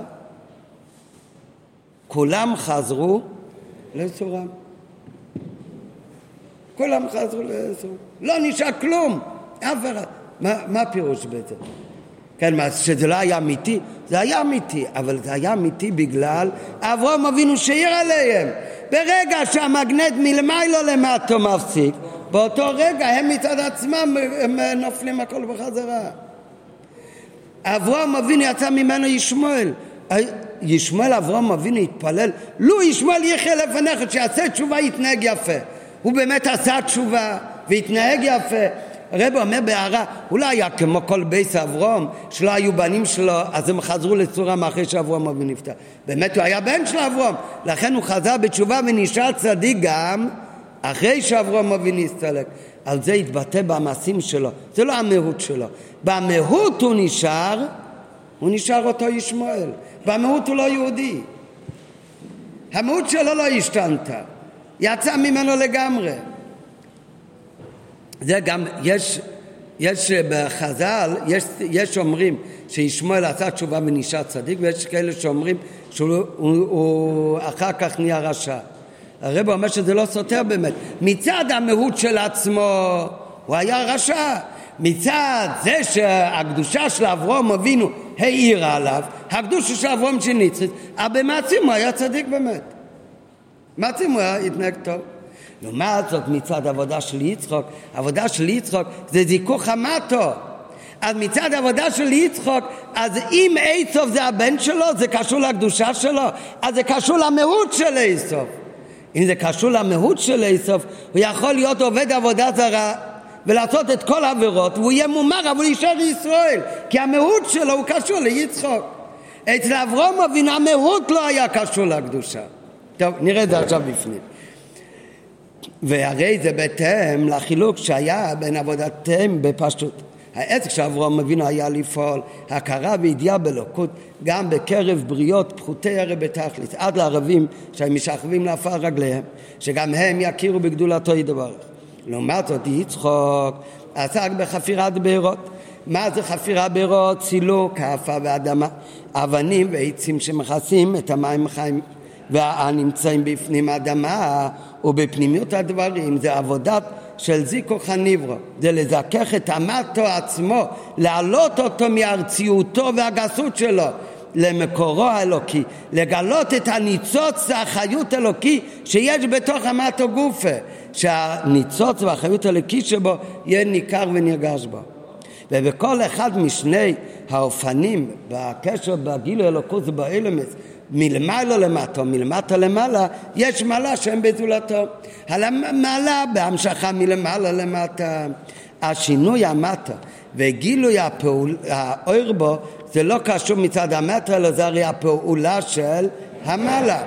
כולם חזרו לסורם. כולם חזרו לסורם. לא נשאר כלום. מה, מה פירוש בזה? כן, שזה לא היה אמיתי, זה היה אמיתי, אבל זה היה אמיתי בגלל אברהם אבינו שעיר עליהם. ברגע שהמגנט מלמיילו למטה מפסיק, באותו רגע הם מצד עצמם הם נופלים הכל בחזרה. אברהם אבינו יצא ממנו ישמעאל. ישמעאל אברהם אבינו התפלל, לו ישמעאל יחיה לפניך, שיעשה תשובה יתנהג יפה. הוא באמת עשה תשובה והתנהג יפה. הרב אומר בהערה, הוא לא היה כמו כל בית אברהם, שלא היו בנים שלו, אז הם חזרו לסורם אחרי שאברהם אבינו נפטר. באמת הוא היה בן של אברהם, לכן הוא חזר בתשובה ונשאר צדיק גם אחרי שאברהם אבינו הסתלק. על זה התבטא במעשים שלו, זה לא המהות שלו. במהות הוא נשאר, הוא נשאר אותו ישמעאל. במהות הוא לא יהודי. המהות שלו לא השתנתה, יצא ממנו לגמרי. זה גם יש יש בחז"ל יש יש אומרים שישמעאל עשה תשובה ונשאר צדיק, ויש כאלה שאומרים שהוא הוא, הוא אחר כך נהיה רשע. הרב אומר שזה לא סותר באמת. מצד המהות של עצמו הוא היה רשע, מצד זה שהקדושה של אברהם אבינו העירה עליו, הקדושה של אברהם שניצחית, אבל במעשים הוא היה צדיק באמת, במעשים הוא התנהג טוב. לעומת זאת מצד עבודה של יצחק, עבודה של יצחק זה זיכוך המטו. אז מצד העבודה של יצחק, אז אם איסוף זה הבן שלו, זה קשור לקדושה שלו, אז זה קשור למהות של איסוף. אם זה קשור למהות של איסוף, הוא יכול להיות עובד עבודה זרה ולעשות את כל העבירות, והוא יהיה מומר, אבל הוא יישאר ישראל, כי המהות שלו הוא קשור ליצחק. אצל אברהם אבינו המהות לא היה קשור לקדושה. טוב, נראה את זה עכשיו בפנים. והרי זה בהתאם לחילוק שהיה בין עבודתם בפשטות. העסק שאברהם אבינו היה לפעול, הכרה וידיעה בלוקות, גם בקרב בריות פחותי ערב בתכלית, עד לערבים שהם משכבים לעפר רגליהם, שגם הם יכירו בגדולתו יתברך. לעומת זאת יצחק עסק בחפירת בארות. מה זה חפירה בארות? סילוק, האפה ואדמה, אבנים ועצים שמכסים את המים החיים והנמצאים בפנים האדמה ובפנימיות הדברים. זה עבודת של זיקו חניברו, זה לזכך את המתו עצמו, להעלות אותו מארציותו והגסות שלו למקורו האלוקי, לגלות את הניצוץ והחיות אלוקי שיש בתוך המתו גופה, שהניצוץ והחיות אלוקי שבו יהיה ניכר ונרגש בו. ובכל אחד משני האופנים בקשר בגילוי אלוקות באלמס, מלמעלה למטה, מלמטה למעלה, יש מעלה שם בזולתו. המעלה בהמשכה מלמעלה למטה. השינוי המטה וגילוי הפעול, האור בו, זה לא קשור מצד המטה, אלא זה הרי הפעולה של המעלה.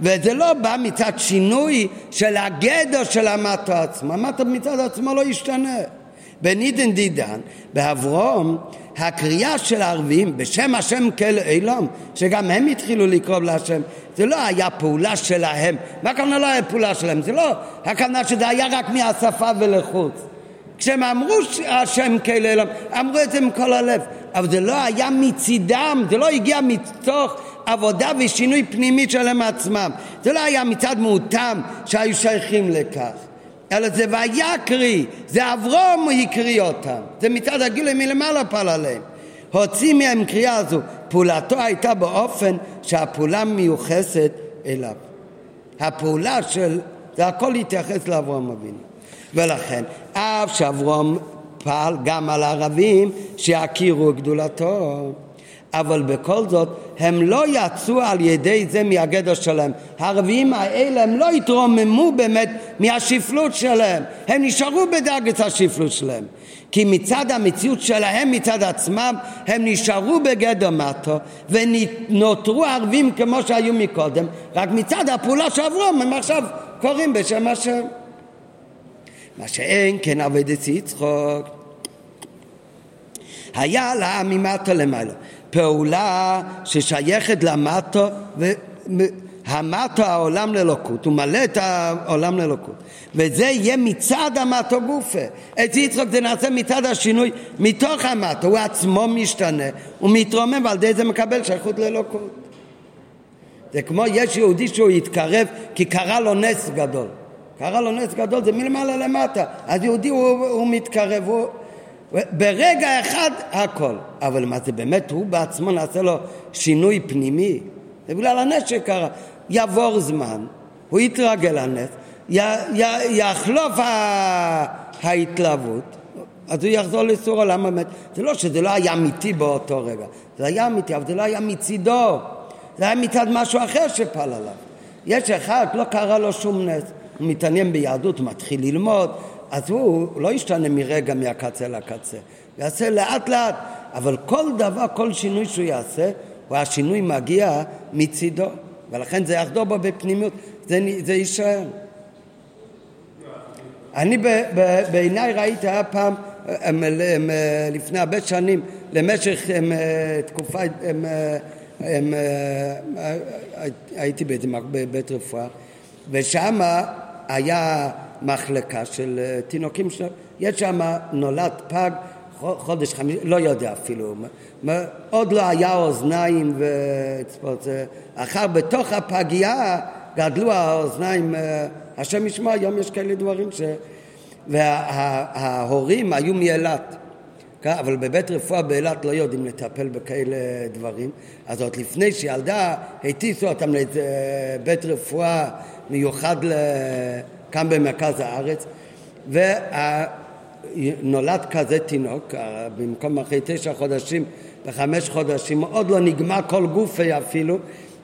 וזה לא בא מצד שינוי של הגדר של המטה עצמו. המטה מצד עצמו לא ישתנה. בנידן דידן, באברום, הקריאה של הערבים בשם השם כל אילם, שגם הם התחילו לקרוב להשם, זה לא היה פעולה שלהם. מה כמובן לא היה פעולה שלהם? זה לא הכוונה שזה היה רק מהשפה ולחוץ. כשהם אמרו השם כל אילם, אמרו את זה מכל הלב, אבל זה לא היה מצידם, זה לא הגיע מתוך עבודה ושינוי פנימי שלהם עצמם, זה לא היה מצד מהותם שהיו שייכים לכך, אלא זה ויקרי, זה אברום יקרי אותם, זה מצד הגילוי מלמעלה פעל עליהם, הוציא מהם קריאה הזו, פעולתו הייתה באופן שהפעולה מיוחסת אליו. הפעולה של, זה הכל התייחס לאברום אבינו, ולכן אף שאברום פעל גם על הערבים שיכירו גדולתו, אבל בכל זאת הם לא יצאו על ידי זה מהגדר שלהם. הערבים האלה הם לא התרוממו באמת מהשפלות שלהם, הם נשארו בדרגת השפלות שלהם, כי מצד המציאות שלהם, מצד עצמם, הם נשארו בגדר מטו, ונותרו ערבים כמו שהיו מקודם, רק מצד הפעולה שעברם הם עכשיו קוראים בשם השם. מה שאין כן עבודת יצחק, היה לה ממטה למעלה, פעולה ששייכת למטה, והמטה העולם ללוקות, הוא מלא את העולם ללוקות, וזה יהיה מצד המטה גופה. את יצחק זה נעשה מצד השינוי מתוך המטה, הוא עצמו משתנה, הוא מתרומם, ועל די זה מקבל שייכות ללוקות. זה כמו יש יהודי שהוא יתקרב כי קרה לו נס גדול, קרה לו נס גדול, זה מלמעלה למטה, אז יהודי הוא, הוא מתקרב, הוא ברגע אחד הכל. אבל מה זה באמת? הוא בעצמו נעשה לו שינוי פנימי, זה בגלל הנס שקרה. יעבור זמן, הוא יתרגל לנס, י- י- יחלוף ה- ההתלהבות, אז הוא יחזור לסור עולם אמת. זה לא שזה לא היה אמיתי באותו רגע, זה היה אמיתי, אבל זה לא היה מצידו, זה היה מצד משהו אחר שפעל עליו. יש אחד, לא קרה לו שום נס, הוא מתעניין ביהדות, מתחיל ללמוד, אז הוא לא ישתנה מרגע מהקצה לקצה, יעשה לאט לאט, אבל כל דבר, כל שינוי שהוא יעשה, והשינוי מגיע מצידו, ולכן זה יחדור בו בפנימיות, זה, זה יישאר. אני ב, ב, בעיניי ראיתי היה פעם, הם, הם, לפני הרבה שנים, למשך הם, תקופה, הם, הם, הייתי בית, בית רפואה, ושם היה מחלקה של תינוקים, יש שם נולד פג חודש חמישי, לא יודע אפילו, עוד לא היה אוזניים וצפות, אחר בתוך הפגייה גדלו האוזניים, השם ישמע, היום יש כאלה דברים ש... וההורים היו מאילת, אבל בבית רפואה באילת לא יודעים לטפל בכאלה דברים, אז עוד לפני שילדה הטיסו אותם לבית רפואה מיוחד ל... כאן במרכז הארץ, נולד כזה תינוק, במקום אחרי תשע חודשים, בחמש חודשים, עוד לא נגמר כל גופי אפילו,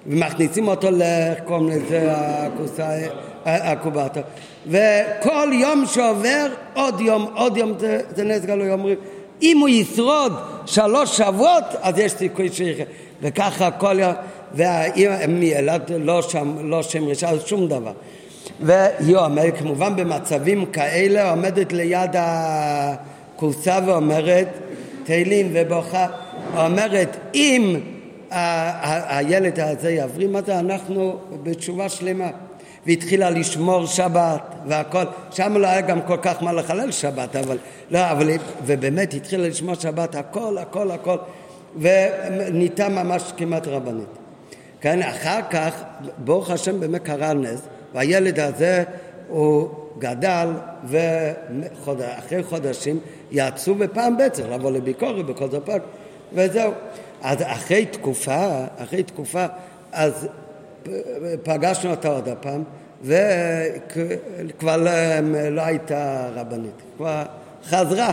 ומכניסים אותו לקום לזה הקובטו. וכל יום שעובר, עוד יום, עוד יום, זה, זה נס גלוי, אומרים, אם הוא ישרוד שלוש שבועות, אז יש סיכוי שיחיה. וככה כל יום, והילד לא שם, לא שם רשע, שום דבר. והיא אומרת, כמובן במצבים כאלה, עומדת ליד הקורסה ואומרת, תהילים ובוכה, אומרת, אם הילד הזה יבריא, מה זה? אנחנו בתשובה שלמה. והתחילה לשמור שבת והכל, שם לא היה גם כל כך מה לחלל שבת, אבל לא, אבל ובאמת התחילה לשמור שבת, הכל, הכל, הכל, וניתה ממש כמעט רבנית. כן, אחר כך, ברוך השם באמת קרה נס, והילד הזה הוא גדל, ואחרי חודשים יעצו בפעם בצר, לבוא לביקורי בכל זאת פעם, וזהו. אז אחרי תקופה, אחרי תקופה, אז פגשנו אותה עוד הפעם, וכבר לא הייתה רבנית, כבר חזרה.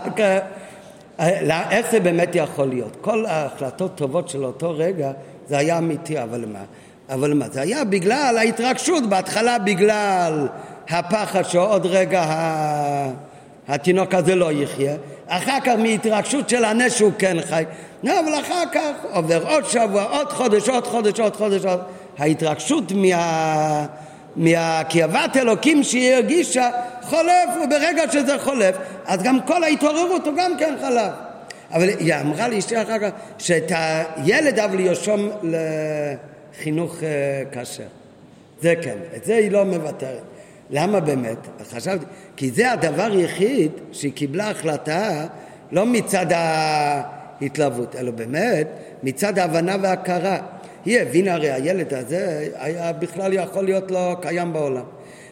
איך זה באמת יכול להיות? כל ההחלטות טובות של אותו רגע, זה היה אמיתי, אבל מה? אבל מה? זה היה בגלל ההתרגשות, בהתחלה בגלל הפחד שעוד רגע התינוק הזה לא יחיה, אחר כך מהתרגשות של הנס שהוא כן חי, אבל אחר כך עובר עוד שבוע, עוד חודש, עוד חודש, עוד חודש, עוד... ההתרגשות מה... מהקרבת אלוקים שהיא הרגישה חולף, וברגע שזה חולף, אז גם כל ההתעוררות הוא גם כן חלף. אבל היא אמרה לי אשתי אחר כך, שאת הילד אבל יושום לחינוך קשר. זה כן, את זה היא לא מבטרת. למה באמת? חשבתי, כי זה הדבר היחיד שהיא קיבלה החלטה, לא מצד ההתלהבות, אלא באמת מצד ההבנה וההכרה. היא הבינה, הרי הילד הזה היה בכלל יכול להיות לא קיים בעולם.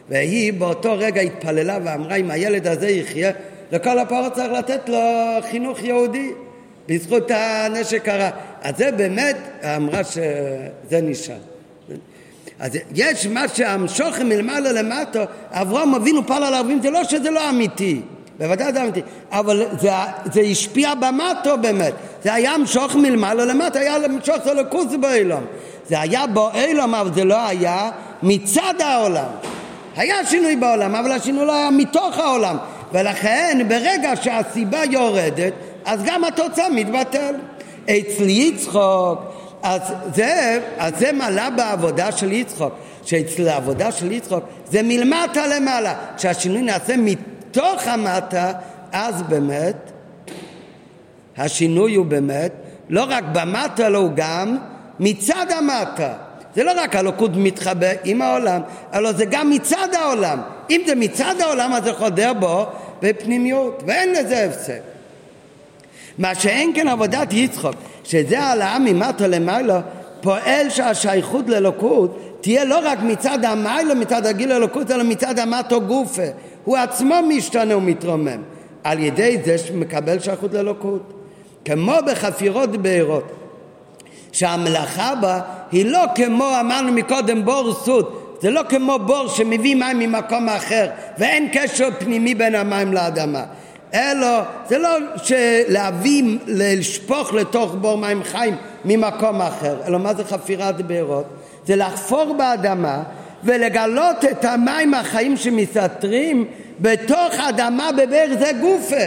והיא באותו רגע התפללה ואמרה, אם הילד הזה יחיה, לכל הפרות צריך לתת לו חינוך יהודי, בזכות הנשק הרע. אז זה באמת, אמרה שזה נשאר. אז יש מה שהמשוך מלמעלה למטה, אברהם אבינו פעל על ערבים, זה לא שזה לא אמיתי, בוודאי זה אמיתי, אבל זה, זה השפיע במטה באמת. זה היה המשוך מלמעלה למטה, היה המשוך אלוקוס באילום. זה היה בו אילום, אבל זה לא היה מצד העולם. היה שינוי בעולם, אבל השינוי לא היה מתוך העולם. ולכן ברגע שהסיבה יורדת, אז גם התוצאה מתבטל. אצל יצחוק, אז זה, אז זה מעלה בעבודה של יצחוק, שאצל העבודה של יצחוק זה מלמטה למעלה, כשהשינוי נעשה מתוך המטה, אז באמת השינוי הוא באמת לא רק במטה, אלא הוא גם מצד המטה. זה לא רק הלוקוד מתחבא עם העולם, אלא זה גם מצד העולם. אם זה מצד העולם, אז זה חודר בו בפנימיות, ואין לזה הפסק. מה שאין כן עבודת יצחוק, שזה העלאה ממטה למעלה, פועל שהשייכות ללוקות תהיה לא רק מצד המעלה, מצד הגיל ללוקות, אלא מצד המטה גופה. הוא עצמו משתנה ומתרומם. על ידי זה שמקבל שייכות ללוקות. כמו בחפירות בהירות. שהמלאכה בה היא לא כמו, אמרנו מקודם, בור סוד. זה לא כמו בור שמביא מים ממקום אחר, ואין קשר פנימי בין המים לאדמה. אלו, זה לא שלהביא, לשפוך לתוך בור מים חיים ממקום אחר, אלא מה זה חפירת בארות? זה לחפור באדמה ולגלות את המים החיים שמסתרים בתוך אדמה בבאר זה גופה.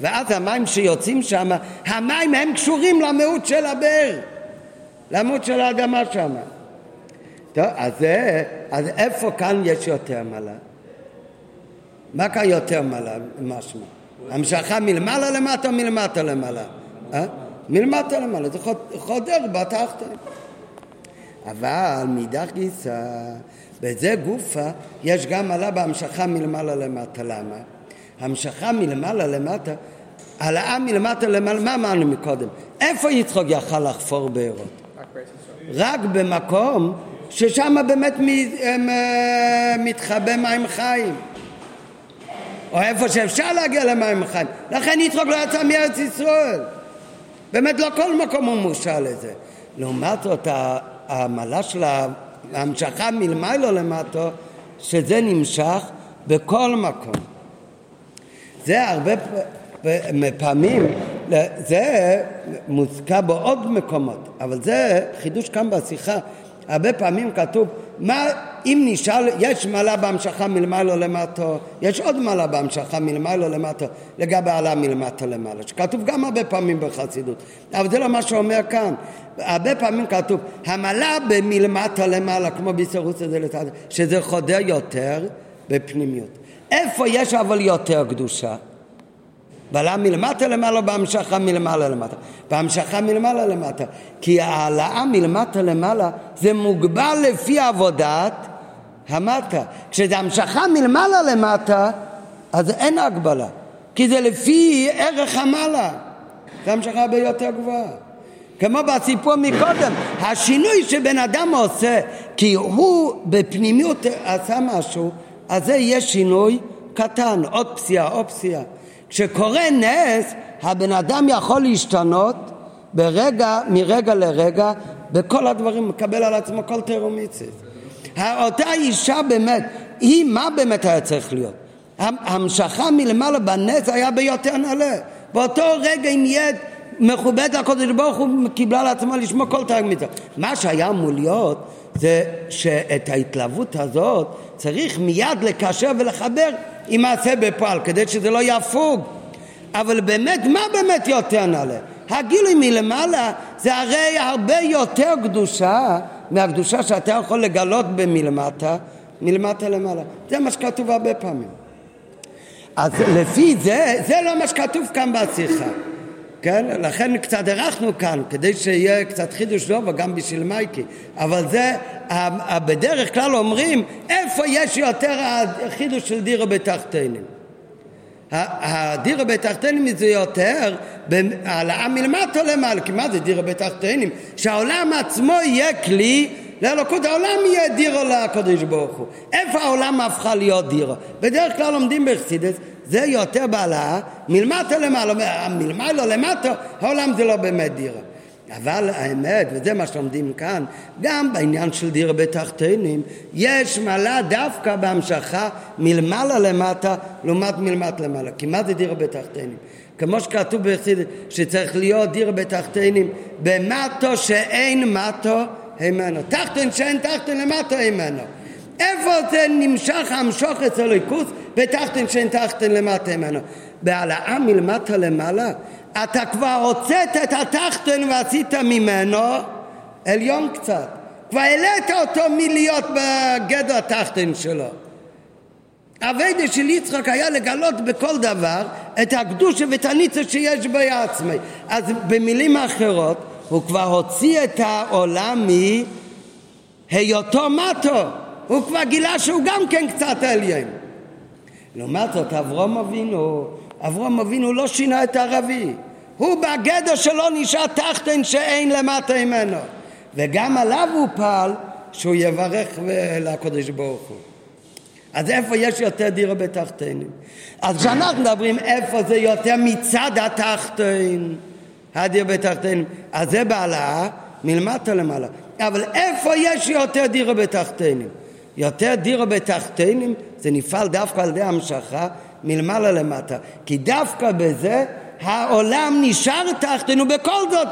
ואז המים שיוצאים שם, המים הם קשורים למהות של הבאר, למהות של האדמה שם. טוב, אז, זה, אז איפה כאן יש יותר מעלה? מה כאן יותר מעלה? משמע. המשכה מלמעלה למטה, מלמטה למעלה. מלמטה למעלה, זה חודר בתחתן. אבל מידך גיסה, בזה גופה יש גם מעלה בהמשכה מלמעלה למטה. למה? המשכה מלמעלה למטה, העלאה מלמטה למעלה, מה אמרנו מקודם? איפה יצחוק יכל לחפור בארות? רק במקום ששם באמת מתחבא מים חיים. או איפה שאפשר להגיע למים חיים. לכן יצחוק לא יצא מארץ ישראל. באמת לא כל מקום הוא מושל לזה. לעומת זאת, המעלה של ההמשכה מלמעלה למטה, שזה נמשך בכל מקום. זה הרבה פעמים, זה מוזכר בעוד מקומות, אבל זה חידוש כאן בשיחה. הרבה פעמים כתוב, מה, אם נשאל, יש מעלה בהמשכה מלמעלה למטה, יש עוד מעלה בהמשכה מלמעלה למטה, לגבי עלה מלמטה למעלה, שכתוב גם הרבה פעמים בחסידות, אבל זה לא מה שאומר כאן. הרבה פעמים כתוב, המעלה במלמטה למעלה, כמו ביסרוס הזה, שזה חודר יותר בפנימיות. איפה יש אבל יותר קדושה? בעלה מלמטה למעלה, בהמשכה מלמעלה למטה, בהמשכה מלמעלה למטה, כי העלאה מלמטה למעלה זה מוגבל לפי עבודת המטה. כשזה המשכה מלמעלה למטה אז אין הגבלה, כי זה לפי ערך המעלה, זה המשכה ביותר גבוהה. כמו בסיפור מקודם, השינוי שבן אדם עושה כי הוא בפנימיות עשה משהו, אז זה יהיה שינוי קטן, עוד פסיעה, עוד פסיעה. כשקורה נס, הבן אדם יכול להשתנות ברגע, מרגע לרגע, בכל הדברים, מקבל על עצמו כל תירומיציה. אותה אישה באמת, היא מה באמת היה צריך להיות? המשכה מלמעלה בנס היה ביותר נעלה. באותו רגע עם יד מכובד לקודש ברוך הוא קיבלה על עצמו לשמוע כל תירומיציה. מה שהיה אמור להיות, זה שאת ההתלהבות הזאת צריך מיד לקשר ולחבר עם מעשה בפועל, כדי שזה לא יפוג. אבל באמת, מה באמת יותר נעלה? הגילוי מלמעלה זה הרי הרבה יותר קדושה מהקדושה שאתה יכול לגלות במלמטה, מלמטה למעלה. זה מה שכתוב הרבה פעמים. אז לפי זה, זה לא מה שכתוב כאן בשיחה. כן? לכן קצת ערכנו כאן, כדי שיהיה קצת חידוש לא, וגם בשביל מייקי. אבל זה, בדרך כלל אומרים, איפה יש יותר החידוש של דירה בתחתינים? הדירה בתחתינים זה יותר העלאה מלמטה למעלה, כי מה זה דירה בתחתינים? שהעולם עצמו יהיה כלי לאלוקות, העולם יהיה דירה לקדוש ברוך הוא. איפה העולם הפכה להיות דירה? בדרך כלל לומדים בחסידות, זה יותר בעלה, מלמטה למעלה, מלמעלה למטה, העולם זה לא באמת דירה. אבל האמת, וזה מה שלומדים כאן, גם בעניין של דירה בתחתינים, יש מעלה דווקא בהמשכה מלמעלה למטה, לעומת מלמטה למעלה. כי מה זה דירה בתחתינים? כמו שכתוב בחסידות, שצריך להיות דירה בתחתינים, במטו שאין מטו, אימנו. תחתין שאין תחתין למטו, אימנו. איפה זה נמשך המשוך אצל היקוס? בתחתין שאין תחתין למטה ממנו. בהעלאה מלמטה למעלה, אתה כבר הוצאת את התחתין ועשית ממנו עליון קצת. כבר העלית אותו מלהיות בגדר התחתין שלו. הווידה של יצחק היה לגלות בכל דבר את הקדושה ואת הניצה שיש בעצמי. אז במילים אחרות, הוא כבר הוציא את העולם מהיותו מטו. הוא כבר גילה שהוא גם כן קצת עליין. לעומת זאת, אברהם אבינו, אברהם אבינו לא שינה את הערבי. הוא בגדר שלו נשאר תחתן שאין למטה ממנו. וגם עליו הוא פעל שהוא יברך לקדוש ברוך הוא. אז איפה יש יותר דירה בתחתנים? אז כשאנחנו מדברים איפה זה יותר מצד התחתן, הדירה בתחתנים, אז זה בעלה מלמטה למעלה. אבל איפה יש יותר דירה בתחתנים? יותר דירה בתחתנים זה נפעל דווקא על ידי המשכה מלמעלה למטה, כי דווקא בזה העולם נשאר תחתנו, בכל זאת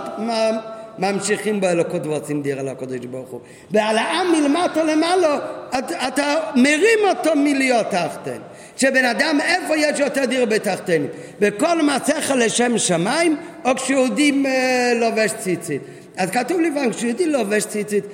ממשיכים באלוקות ועושים דירה לקדוש ברוך הוא. בהעלאה מלמטה למעלה אתה, אתה מרים אותו מלהיות תחתן. שבן אדם איפה יש יותר דירה בתחתנו? בכל מסכה לשם שמיים, או כשיהודי אה, לובש ציצית. אז כתוב לבן, כשיהודי לובש ציצית,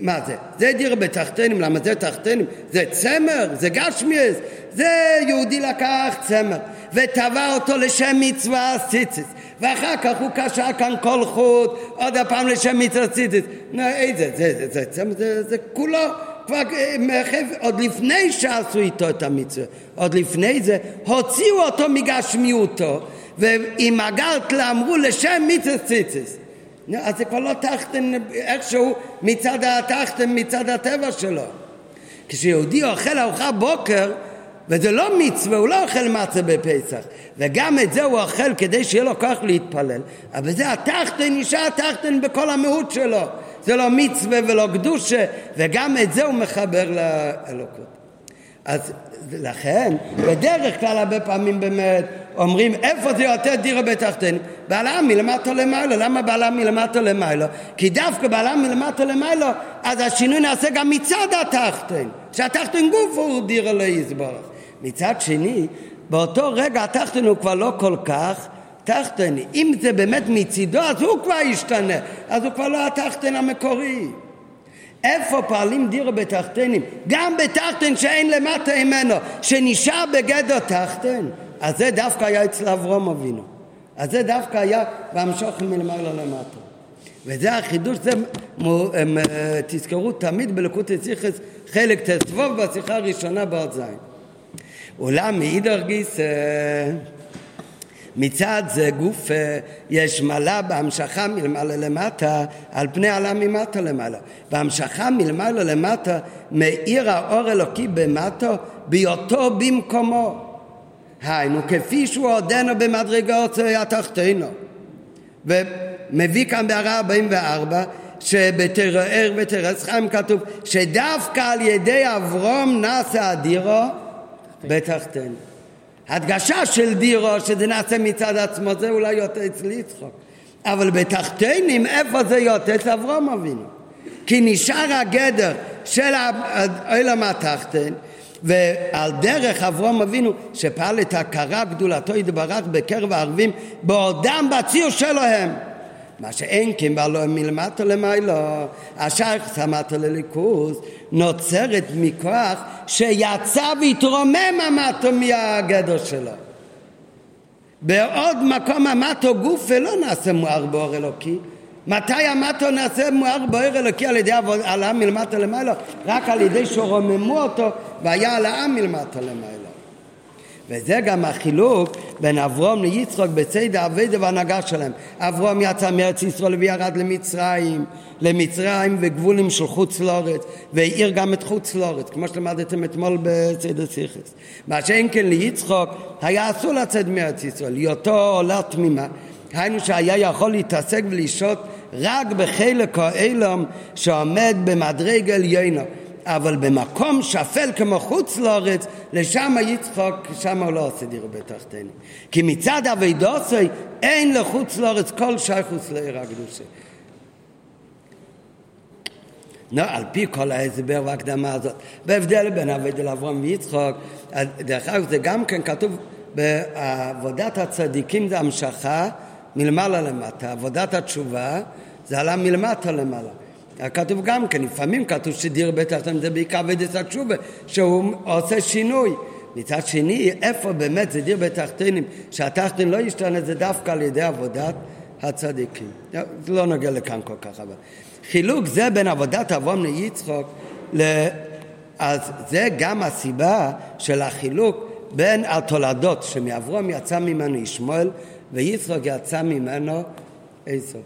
מה זה? זה דירה בתחתינים. למה זה תחתינים? זה צמר, זה גשמיאס. זה יהודי לקח צמר וטבע אותו לשם מצווה ציציס, ואחר כך הוא קשר כאן כל חוט עוד הפעם לשם מצווה ציציס. נו, איזה, זה, זה, זה, זה, זה, זה כולו כבר מחב, עוד לפני שעשו איתו את המצווה, עוד לפני זה הוציאו אותו מגשמיותו ועם הגרטלה אמרו לשם מצווה ציציס. אז זה כבר לא תחתן איכשהו מצד התחתן, מצד הטבע שלו. כשיהודי אוכל ארוחה בוקר, וזה לא מצווה, הוא לא אוכל מצה בפסח, וגם את זה הוא אוכל כדי שיהיה לו כוח להתפלל, אבל זה התחתן, אישה התחתן בכל המהות שלו, זה לא מצווה ולא קדושה, וגם את זה הוא מחבר לאלוקות. אז לכן, בדרך כלל הרבה פעמים באמת אומרים, איפה זה יותר דירה בתחתינו? בעלה מלמטה למעלה. למה בעלה מלמטה למעלה? כי דווקא בעלה מלמטה למעלה, אז השינוי נעשה גם מצד התחתינו. שהתחתינו גוף הוא דירה להסברך. מצד שני, באותו רגע התחתינו הוא כבר לא כל כך תחתינו. אם זה באמת מצידו, אז הוא כבר ישתנה. אז הוא כבר לא התחתינו המקורי. איפה פעלים דירה בתחתנים? גם בתחתן שאין למטה ממנו, שנשאר בגדר תחתן. אז זה דווקא היה אצל אברהם אבינו. אז זה דווקא היה בהמשוך מלמעלה למטה. וזה החידוש, זה הם, תזכרו תמיד בליקוטי שיחס חלק תסבוב בשיחה הראשונה בארזיים. אולם מאידך גיסא, מצד זה גוף יש מעלה בהמשכה מלמעלה למטה על פני עלה ממטה למעלה. בהמשכה מלמעלה למטה מאיר האור אלוקי במטה ביותו במקומו. היינו כפי שהוא עודנו במדרגות התחתינו. ומביא כאן בהערה ארבעים וארבע שבתרער ותרס חיים כתוב שדווקא על ידי אברום נעשה אדירו בתחתינו. הדגשה של דירו, שזה נעשה מצד עצמו, זה אולי יותר אצל יצחק. אבל בתחתינים, איפה זה יותר? אצל אברהם אבינו. כי נשאר הגדר של העולם התחתן, ועל דרך אברהם אבינו, שפעל את הכרה גדולתו יתברך בקרב הערבים, בעודם בציור שלהם. מה שאין כן בעלו מלמטה למעלה, אשר שמתו לליכוז, נוצרת מכוח שיצא והתרומם המטו מהגדר שלו. בעוד מקום המטו גוף ולא נעשה מואר באור אלוקי. מתי המטו נעשה מואר באור אלוקי? על ידי העלה מלמטה למעלה, רק על ידי שרוממו אותו והיה העלה מלמטה למעלה. וזה גם החילוק בין אברום ליצחק בצד העבודה והנהגה שלהם. אברום יצא מארץ ישראל וירד למצרים, למצרים וגבולים של חוץ לארץ, והעיר גם את חוץ לארץ, כמו שלמדתם אתמול בצד השיחס. מה שאין כן ליצחק, היה אסור לצאת מארץ ישראל, היותו עולה תמימה. היינו שהיה יכול להתעסק ולשעות רק בחלק העולם שעומד במדרג עליונו. אבל במקום שפל כמו חוץ לארץ, לשם יצחק, שם הוא לא עושה דירה בתחתינו. כי מצד אבידוסי אין לחוץ לארץ כל שייכות לעיר הקדושה. לא, על פי כל ההסבר והקדמה הזאת. בהבדל בין אבידל אברהם ויצחק, דרך אגב זה גם כן כתוב, בעבודת הצדיקים זה המשכה מלמעלה למטה, עבודת התשובה זה עלה מלמטה למעלה. כתוב גם כן, לפעמים כתוב שדיר בתחתינו זה בעיקר עבודת התשובה, שהוא עושה שינוי. מצד שני, איפה באמת זה דיר בתחתינו, שהתחתינו לא ישתנה, זה דווקא על ידי עבודת הצדיקים. זה לא נוגע לכאן כל כך. אבל חילוק זה בין עבודת אברהם ליצחק, אז זה גם הסיבה של החילוק בין התולדות, שמאברהם יצא ממנו ישמעאל, ויצחק יצא ממנו עשו.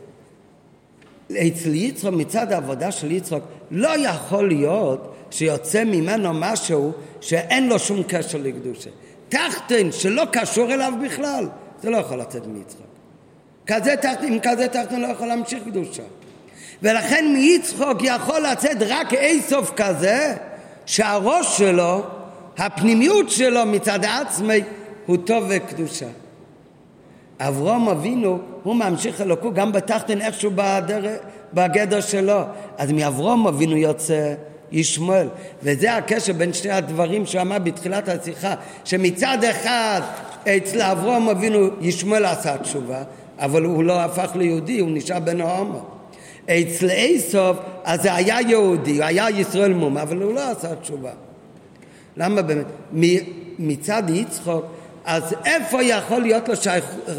אצל יצחק, מצד העבודה של יצחק, לא יכול להיות שיוצא ממנו משהו שאין לו שום קשר לקדושה. תחתן שלא קשור אליו בכלל, זה לא יכול לצאת מיצחק. כזה תחתן, עם כזה תחתן לא יכול להמשיך קדושה. ולכן מיצחק יכול לצאת רק אי סוף כזה, שהראש שלו, הפנימיות שלו מצד העצמי, הוא טוב וקדושה. אברהם אבינו, הוא ממשיך אלוקו גם בתחתן איכשהו בגדר שלו. אז מאברהם אבינו יוצא ישמעאל. וזה הקשר בין שני הדברים שאמר בתחילת השיחה, שמצד אחד אצל אברהם אבינו ישמעאל עשה תשובה, אבל הוא לא הפך ליהודי, הוא נשאר בן ההומו. אצל עשו, אז זה היה יהודי, היה ישראל מום, אבל הוא לא עשה תשובה. למה באמת? מצד יצחק, אז איפה יכול להיות לו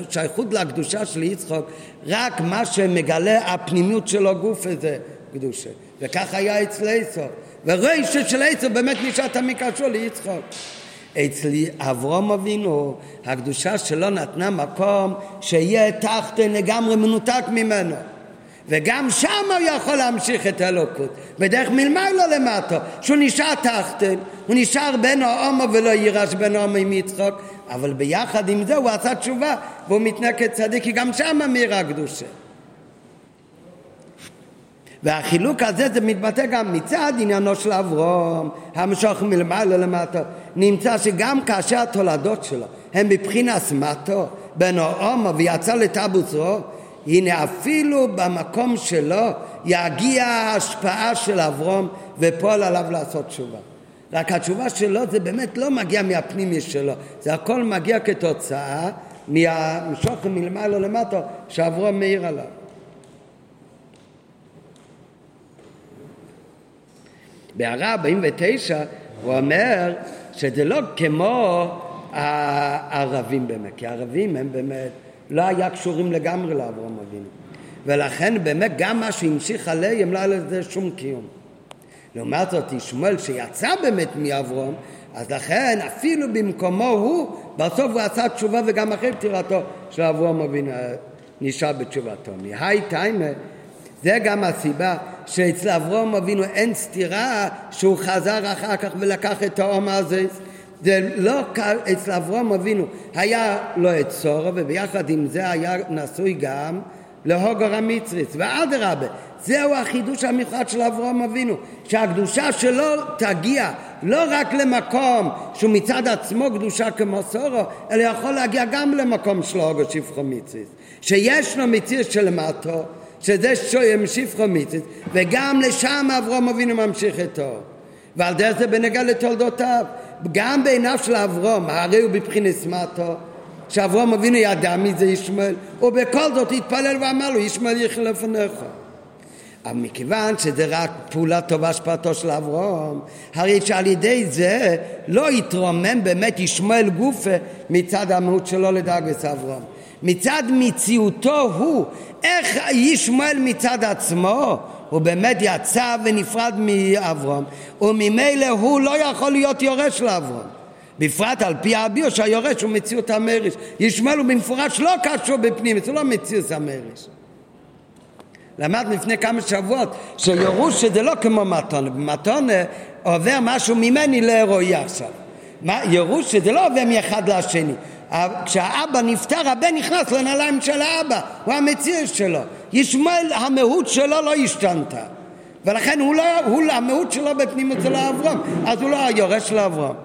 שייכות לקדושה של יצחק? רק מה שמגלה הפנימיות של הגוף הזה קדושה. וכך היה אצל עשו. וראש של עשו באמת נשאתה מקשור ליצחק. אצל אברהם אבינו, הקדושה שלו נתנה מקום שיהיה תחתן לגמרי מנותק ממנו. וגם שם הוא יכול להמשיך את הלוקות. בדרך מלמעלה למטה, שהוא נשאר תחתן, הוא נשאר בן ההומו ולא יירש בן ההומו עם יצחק, אבל ביחד עם זה הוא עשה תשובה, והוא מתנהג כצדיק, כי גם שם מאיר הקדושה. והחילוק הזה זה מתבטא גם מצד עניינו של אברהם, המשוך מלמעלה למטה. נמצא שגם כאשר התולדות שלו הם מבחינת סמטו, בנאום ויצא לתבוסרו, הנה אפילו במקום שלו יגיע ההשפעה של אברהם ופועל עליו לעשות תשובה. רק התשובה שלו זה באמת לא מגיע מהפנימי שלו, זה הכל מגיע כתוצאה מהמשוך מלמעלה למטה שאברהם מאיר עליו. בהערה ארבעים ותשע הוא אומר שזה לא כמו הערבים באמת, כי הערבים הם באמת לא היה קשורים לגמרי לאברהם אבינו, ולכן באמת גם מה שהמשיך עליהם לא היה לזה שום קיום. לעומת זאת ישמעאל שיצא באמת מאברהם, אז לכן אפילו במקומו הוא בסוף הוא עשה תשובה, וגם אחרי פטירתו של אברהם אבינו נשאר בתשובתו. מהי טיימה, זה גם הסיבה שאצל אברהם אבינו אין סתירה שהוא חזר אחר כך ולקח את העם הזה. זה לא קל, אצל אברהם אבינו היה לו את סורה, וביחד עם זה היה נשוי גם להוגר המצרית, ואדרבה, זהו החידוש המיוחד של אברהם אבינו, שהקדושה שלו תגיע לא רק למקום שהוא מצד עצמו קדושה כמו סורה, אלא יכול להגיע גם למקום של הוגר שפחו מצרית, שיש לו מצרית שלמטו, שזה שוים שפחו מצרית, וגם לשם אברהם אבינו ממשיך איתו. ועל דרך זה בנגע לתולדותיו, גם בעיניו של אברהם, הרי הוא בבחינת סמטו, שאברהם אבינו ידע מזה ישמעאל, ובכל זאת התפלל ואמר לו, ישמעאל יחלף לפניך. אבל מכיוון שזה רק פעולה טובה השפעתו של אברהם, הרי שעל ידי זה לא יתרומם באמת ישמעאל גופה מצד המהות שלו לדאגת אברהם. מצד מציאותו הוא, איך ישמעאל מצד עצמו, הוא באמת יצא ונפרד מאברהם, וממילא הוא לא יכול להיות יורש לאברהם, בפרט על פי האביו שהיורש הוא מציאות המרש. ישמעאל הוא במפורש לא קשור בפנימיות, הוא לא מציאות המרש. למד לפני כמה שבועות שירוש שזה לא כמו מתונה, במתונה עובר משהו ממני לרועי עכשיו, ירוש שזה לא עובר מאחד לשני. כשהאבא נפטר הבן נכנס לנעליים של האבא, הוא המציאות שלו. ישמעאל המהות שלו לא השתנתה, ולכן הוא, לא, הוא המהות שלו בפנימיות של אברהם, אז הוא לא היורש של אברהם.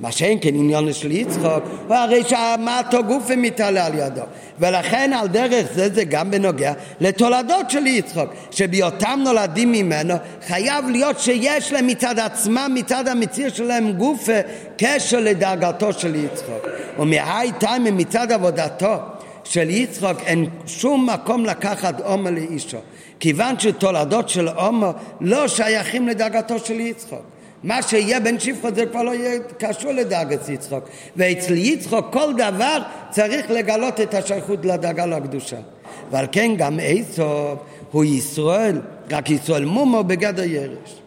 מה שאין כן עניין של יצחק, הוא הרי שהמתו גופה מתעלה על ידו, ולכן על דרך זה זה גם בנוגע לתולדות של יצחק, שביותם נולדים ממנו חייב להיות שיש להם מצד עצמם, מצד המציא שלהם גופה, קשר לדאגתו של יצחק. ומהי טעם מצד עבודתו של יצחק אין שום מקום לקחת עומר לאישו, כיוון שתולדות של עומר לא שייכים לדאגתו של יצחק. מה שיהיה בן שפחה זה כבר לא יהיה קשור לדאגת יצחק, ואצל יצחק כל דבר צריך לגלות את השייכות לדאגה לקדושה. ועל כן גם עשו הוא ישראל, רק ישראל מומו בגדר ירש.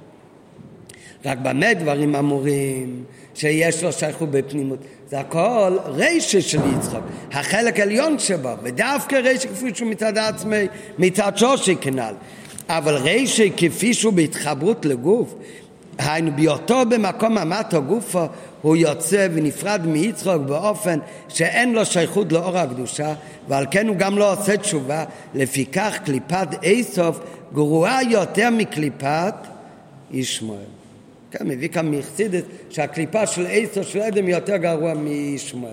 רק במה דברים אמורים שיש לו שייכות בפנימות, זה הכל רשע של יצחק, החלק עליון שבה, ודווקא רשע כפי שהוא מצד עצמי, מצד שושי כנל. אבל רשע כפי שהוא בהתחברות לגוף, היינו ביותו במקום המתו גופו, הוא יוצא ונפרד מיצחק באופן שאין לו שייכות לאור הקדושה, ועל כן הוא גם לא עושה תשובה. לפיכך קליפת איסוף גרועה יותר מקליפת ישמעאל. כן, מביא כאן מחסידות שהקליפה של איסוף של אדם יותר גרוע מישמעאל.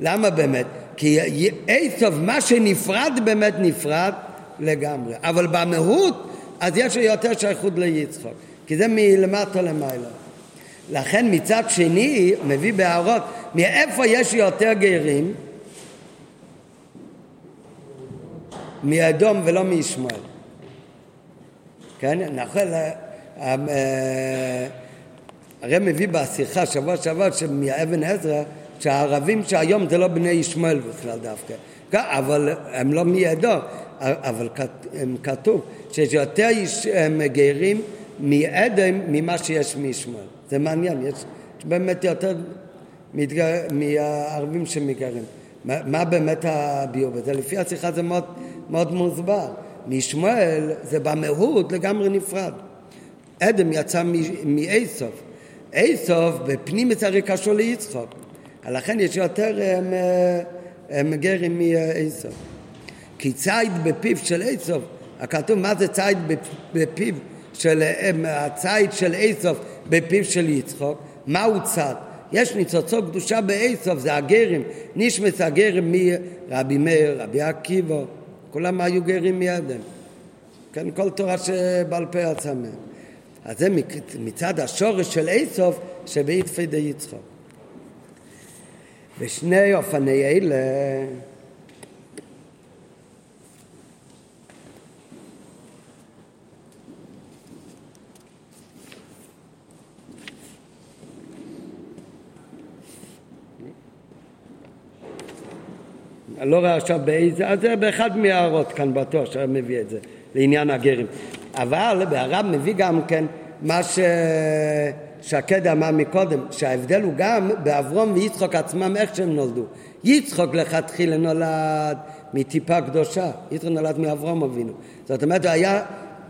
למה באמת? כי איסוף מה שנפרד באמת נפרד לגמרי, אבל במהות אז יש יותר שייכות ליצחק, כי זה מלמטה למעלה. לכן מצד שני מביא בהערות מאיפה יש יותר גרים, מאדום ולא מישמעאל. כן, נכון. הרי מביא בשיחה שבוע שבוע שמאבן עזרא שהערבים שהיום זה לא בני ישמעאל בכלל דווקא, אבל הם לא מאדום, אבל הם כתוב שיש יותר גרים מאדם ממה שיש מישמעאל. זה מעניין, יש באמת יותר מתגר... מהערבים שמגרים. מה, מה באמת הביוב הזה? לפי השיחה זה מאוד, מאוד מוסבר. מישמעאל זה במהות לגמרי נפרד, אדם יצא מאיסוף, איסוף בפנים מצרי קשור ליצחק, לכן יש יותר הם, הם גרים מאיסוף. כיצד בפיו של איסוף הכתוב מה זה ציד בפיו של, הציד של איסוף בפיו של יצחוק, מהו צד? יש ניצוצו קדושה באיסוף, זה הגרים, נשמץ הגרים מרבי מאיר, רבי עקיבא, כולם היו גרים מידם. כן, כל תורה שבעל פה יצא מהם. אז זה מצד השורש של איסוף שבאיתפי די יצחוק. בשני אופני אלה אני לא רואה עכשיו באיזה, אז זה באחד מהערות כאן בתור שמביא את זה, לעניין הגרים. אבל הרב מביא גם כן מה ששקד אמר מקודם, שההבדל הוא גם באברום ויצחוק עצמם איך שהם נולדו. יצחוק לכתחילה נולד מטיפה קדושה, יצחוק נולד מאברום אבינו. זאת אומרת, היה,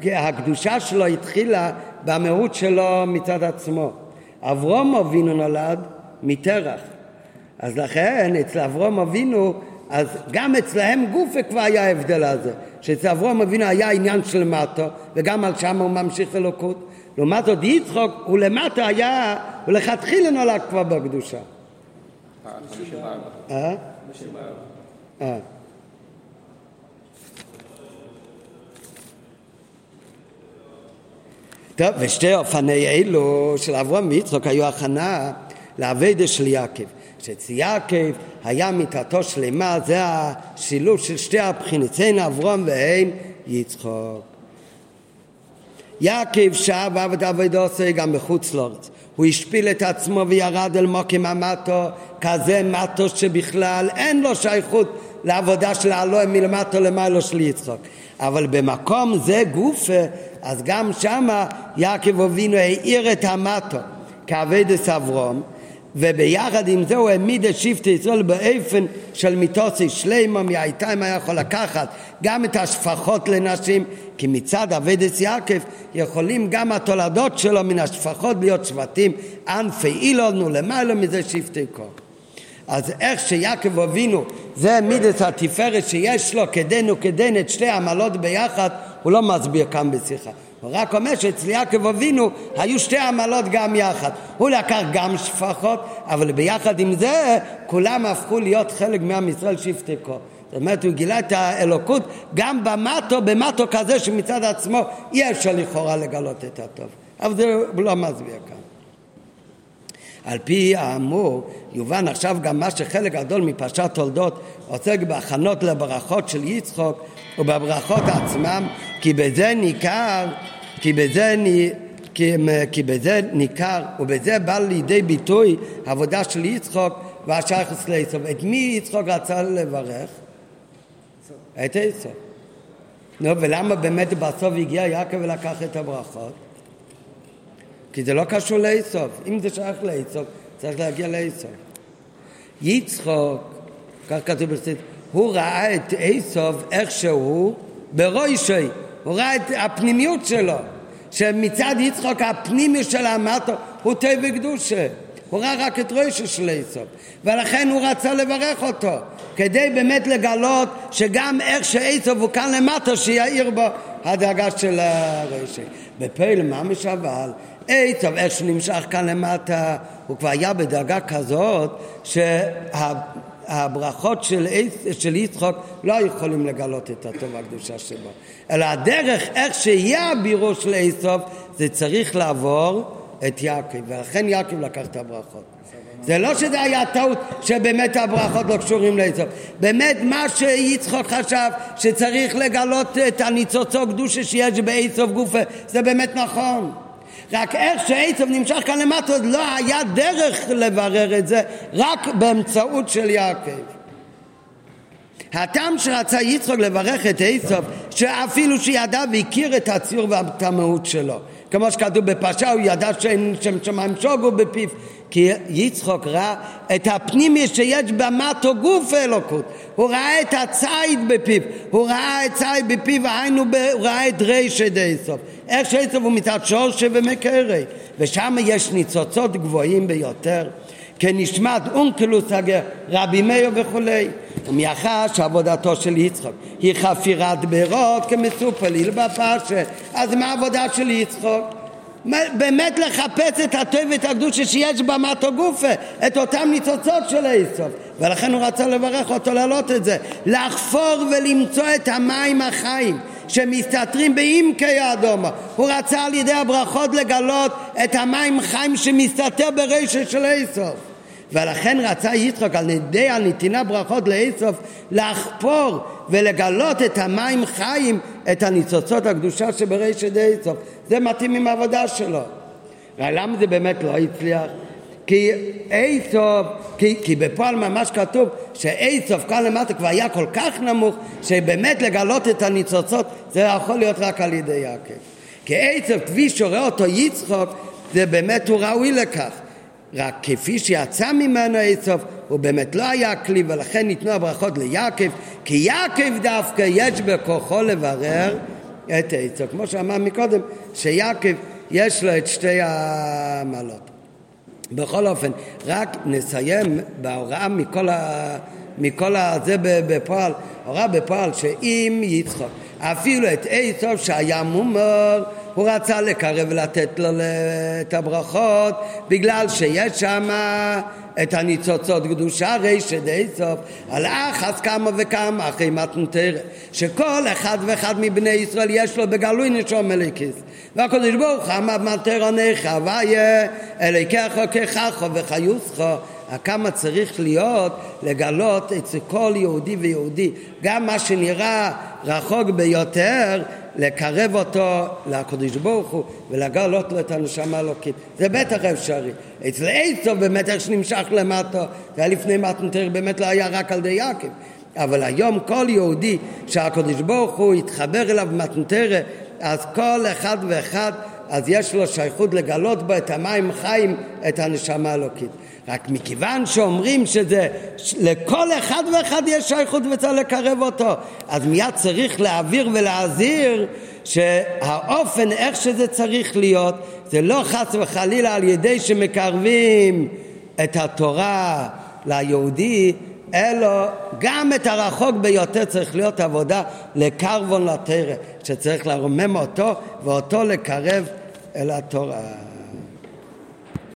הקדושה שלו התחילה במהות שלו מצד עצמו. אברום אבינו נולד מתרח. אז לכן אצל אברום אבינו, אז גם אצלהם גוף כבר היה ההבדל הזה, שאצל אברהם אבינו היה עניין של מטה, וגם על שם הוא ממשיך אלוקות. לעומת זאת יצחוק, ולמטה היה, ולכתחילה נולד כבר בקדושה. אה? אה. טוב, ושתי אופני אלו של אברהם ויצחוק היו הכנה לעבודה של יעקב. שאצל יעקב היה מיתתו שלמה, זה השילוב של שתי הבחינות, הן אברהם והן יצחוק. יעקב שב ועבד עבודו עשה גם בחוץ לארץ. הוא השפיל את עצמו וירד אל מוקם המטו, כזה מטו שבכלל אין לו שייכות לעבודה של הלאה מלמטו למעלו של יצחוק. אבל במקום זה גוף, אז גם שם יעקב אבינו העיר את המטו כעבודת אברהם, וביחד עם זה הוא העמיד את שבטי ישראל באופן של מיתוסי שלמה, מהאיתיים היה יכול לקחת גם את השפחות לנשים, כי מצד עבודת יעקב יכולים גם התולדות שלו מן השפחות להיות שבטים ענפי אילון ולמעלה מזה שבטי קור. אז איך שיעקב אבינו זה העמיד את התפארת שיש לו כדין וכדין את שתי העמלות ביחד, הוא לא מסביר כאן בשיחה, הוא רק אומר שאצל יעקב אבינו היו שתי עמלות גם יחד, הוא לקח גם שפחות, אבל ביחד עם זה כולם הפכו להיות חלק מעם ישראל שבטי כה. זאת אומרת, הוא גילה את האלוקות גם במטו, במטו כזה שמצד עצמו אי אפשר לכאורה לגלות את הטוב, אבל זה לא מסביר כאן. על פי האמור יובן עכשיו גם מה שחלק גדול מפרשת תולדות עוסק בהכנות לברכות של יצחוק ובברכות עצמם, כי בזה ניכר כי בזה כי, כי בזה ניכר ובזה בא לידי ביטוי עבודה של יצחוק והשייכות ליצחוק. את מי יצחוק רצה לברך? את יצחוק. נו, ולמה באמת בסוף הגיע יעקב ולקח את הברכות? כי זה לא קשור ליצחוק. אם זה שייך ליצחוק, צריך להגיע ליצחוק. יצחוק, כך כתוב בספר, הוא ראה את איסוף איך שהוא ברוישי, הוא ראה את הפנימיות שלו, שמצד יצחוק הפנימיות של המטו הוא טוב וקדושה, הוא ראה רק את רוישי של איסוף, ולכן הוא רצה לברך אותו, כדי באמת לגלות שגם איך שאיסוף הוא כאן למטו שיעיר בו הדאגה של הרוישי. בפעיל מה משבל? איסוף איך שנמשך כאן למטה, הוא כבר היה בדאגה כזאת שה... הברכות של, של יצחוק לא יכולים לגלות את הטוב הקדושה שבו, אלא הדרך איך שיהיה הבירור של איסוף זה צריך לעבור את יעקב, ולכן יעקב לקח את הברכות. זה לא שזה היה טעות שבאמת הברכות לא קשורים לאיסוף, באמת מה שיצחוק חשב שצריך לגלות את הניצוצו קדושה שיש באיסוף גופה זה באמת נכון, רק איך שאיסוף נמשך כאן למטה לא היה דרך לברר את זה, רק באמצעות של יעקב. הטעם שרצה יצחוק לברך את איסוף שאפילו שידע והכיר את הציור והתמאות שלו, כמו שכתוב בפרשה, הוא ידע שאין שם שמיים שוגו בפיו, כי יצחוק ראה את הפנימי שיש במטו גוף אלוקות, הוא ראה את הציד בפיו, הוא ראה את ציד בפיו, והיינו ב... הוא ראה את רשת איסוף, איך שאיסוף הוא מצד שורש ומקרי, ושם יש ניצוצות גבוהים ביותר, כנשמת אונקלוס הגר, רבי מאיר וכולי, מאחר שעבודתו של יצחק היא חפירת ברות כמצופה לי בפרשה, אז מה העבודה של יצחק? באמת לחפש את הטוב ואת הקדושה שיש במתו גופה, את אותם ניצוצות של איסוף, ולכן הוא רצה לברך אותו להעלות את זה, לחפור ולמצוא את המים החיים שמסתתרים בעמקי האדמה. הוא רצה על ידי הברכות לגלות את המים חיים שמסתתר ברשת של איסוף, ולכן רצה יצחק על ידי הנתינה ברכות לאיסוף לחפור ולגלות את המים חיים, את הניצוצות הקדושה שברשת איסוף. זה מתאים עם העבודה שלו. למה זה באמת לא הצליח? כי איסוף, כי, כי בפועל ממש כתוב שאיסוף כאן למטה כבר היה כל כך נמוך, שבאמת לגלות את הניצוצות זה יכול להיות רק על ידי יעקב. כי איסוף כפי שרואה אותו יצחק, זה באמת הוא ראוי לכך, רק כפי שיצא ממנו איסוף הוא באמת לא היה כלי, ולכן ניתנו הברכות ליעקב, כי יעקב דווקא יש בכוחו לברר את איסוף, כמו שאמר מקודם שיעקב יש לו את שתי המעלות. בכל אופן, רק נסיים בהוראה מכל ה... מכל הזה בפועל, הוראה בפועל שאם יצחק אפילו את איסוף שהיה מומר, הוא רצה לקרב ולתת לו את הברכות, בגלל שיש שם את הניצוצות קדושה רשת איסוף, על אחת כמה וכמה אחרי מתנתר, שכל אחד ואחד מבני ישראל יש לו בגלוי נשום אלוקיס, והקדוש ברוך הוא אמר מתרונך הוויה אלוקיך ככך וחיוסך. כמה צריך להיות לגלות אצל כל יהודי ויהודי, גם מה שנראה רחוק ביותר, לקרב אותו לקדוש ברוך הוא ולגלות לו את הנשמה האלוקית. זה בטח אפשרי. אצל איסוף באמת איך שנמשך למטה, זה היה לפני מתנתר, באמת לא היה רק על די יעקב, אבל היום כל יהודי שהקדוש ברוך הוא יתחבר אליו מתנתר, אז כל אחד ואחד אז יש לו שייכות לגלות בו את המים חיים, את הנשמה האלוקית. רק מכיוון שאומרים שזה לכל אחד ואחד יש שייכות וצריך לקרב אותו, אז מיד צריך להעביר ולהזהיר שהאופן איך שזה צריך להיות זה לא חס וחלילה על ידי שמקרבים את התורה ליהודי, אלו גם את הרחוק ביותר צריך להיות עבודה לקרבון לתורה, שצריך לרומם אותו ואותו לקרב אל התורה.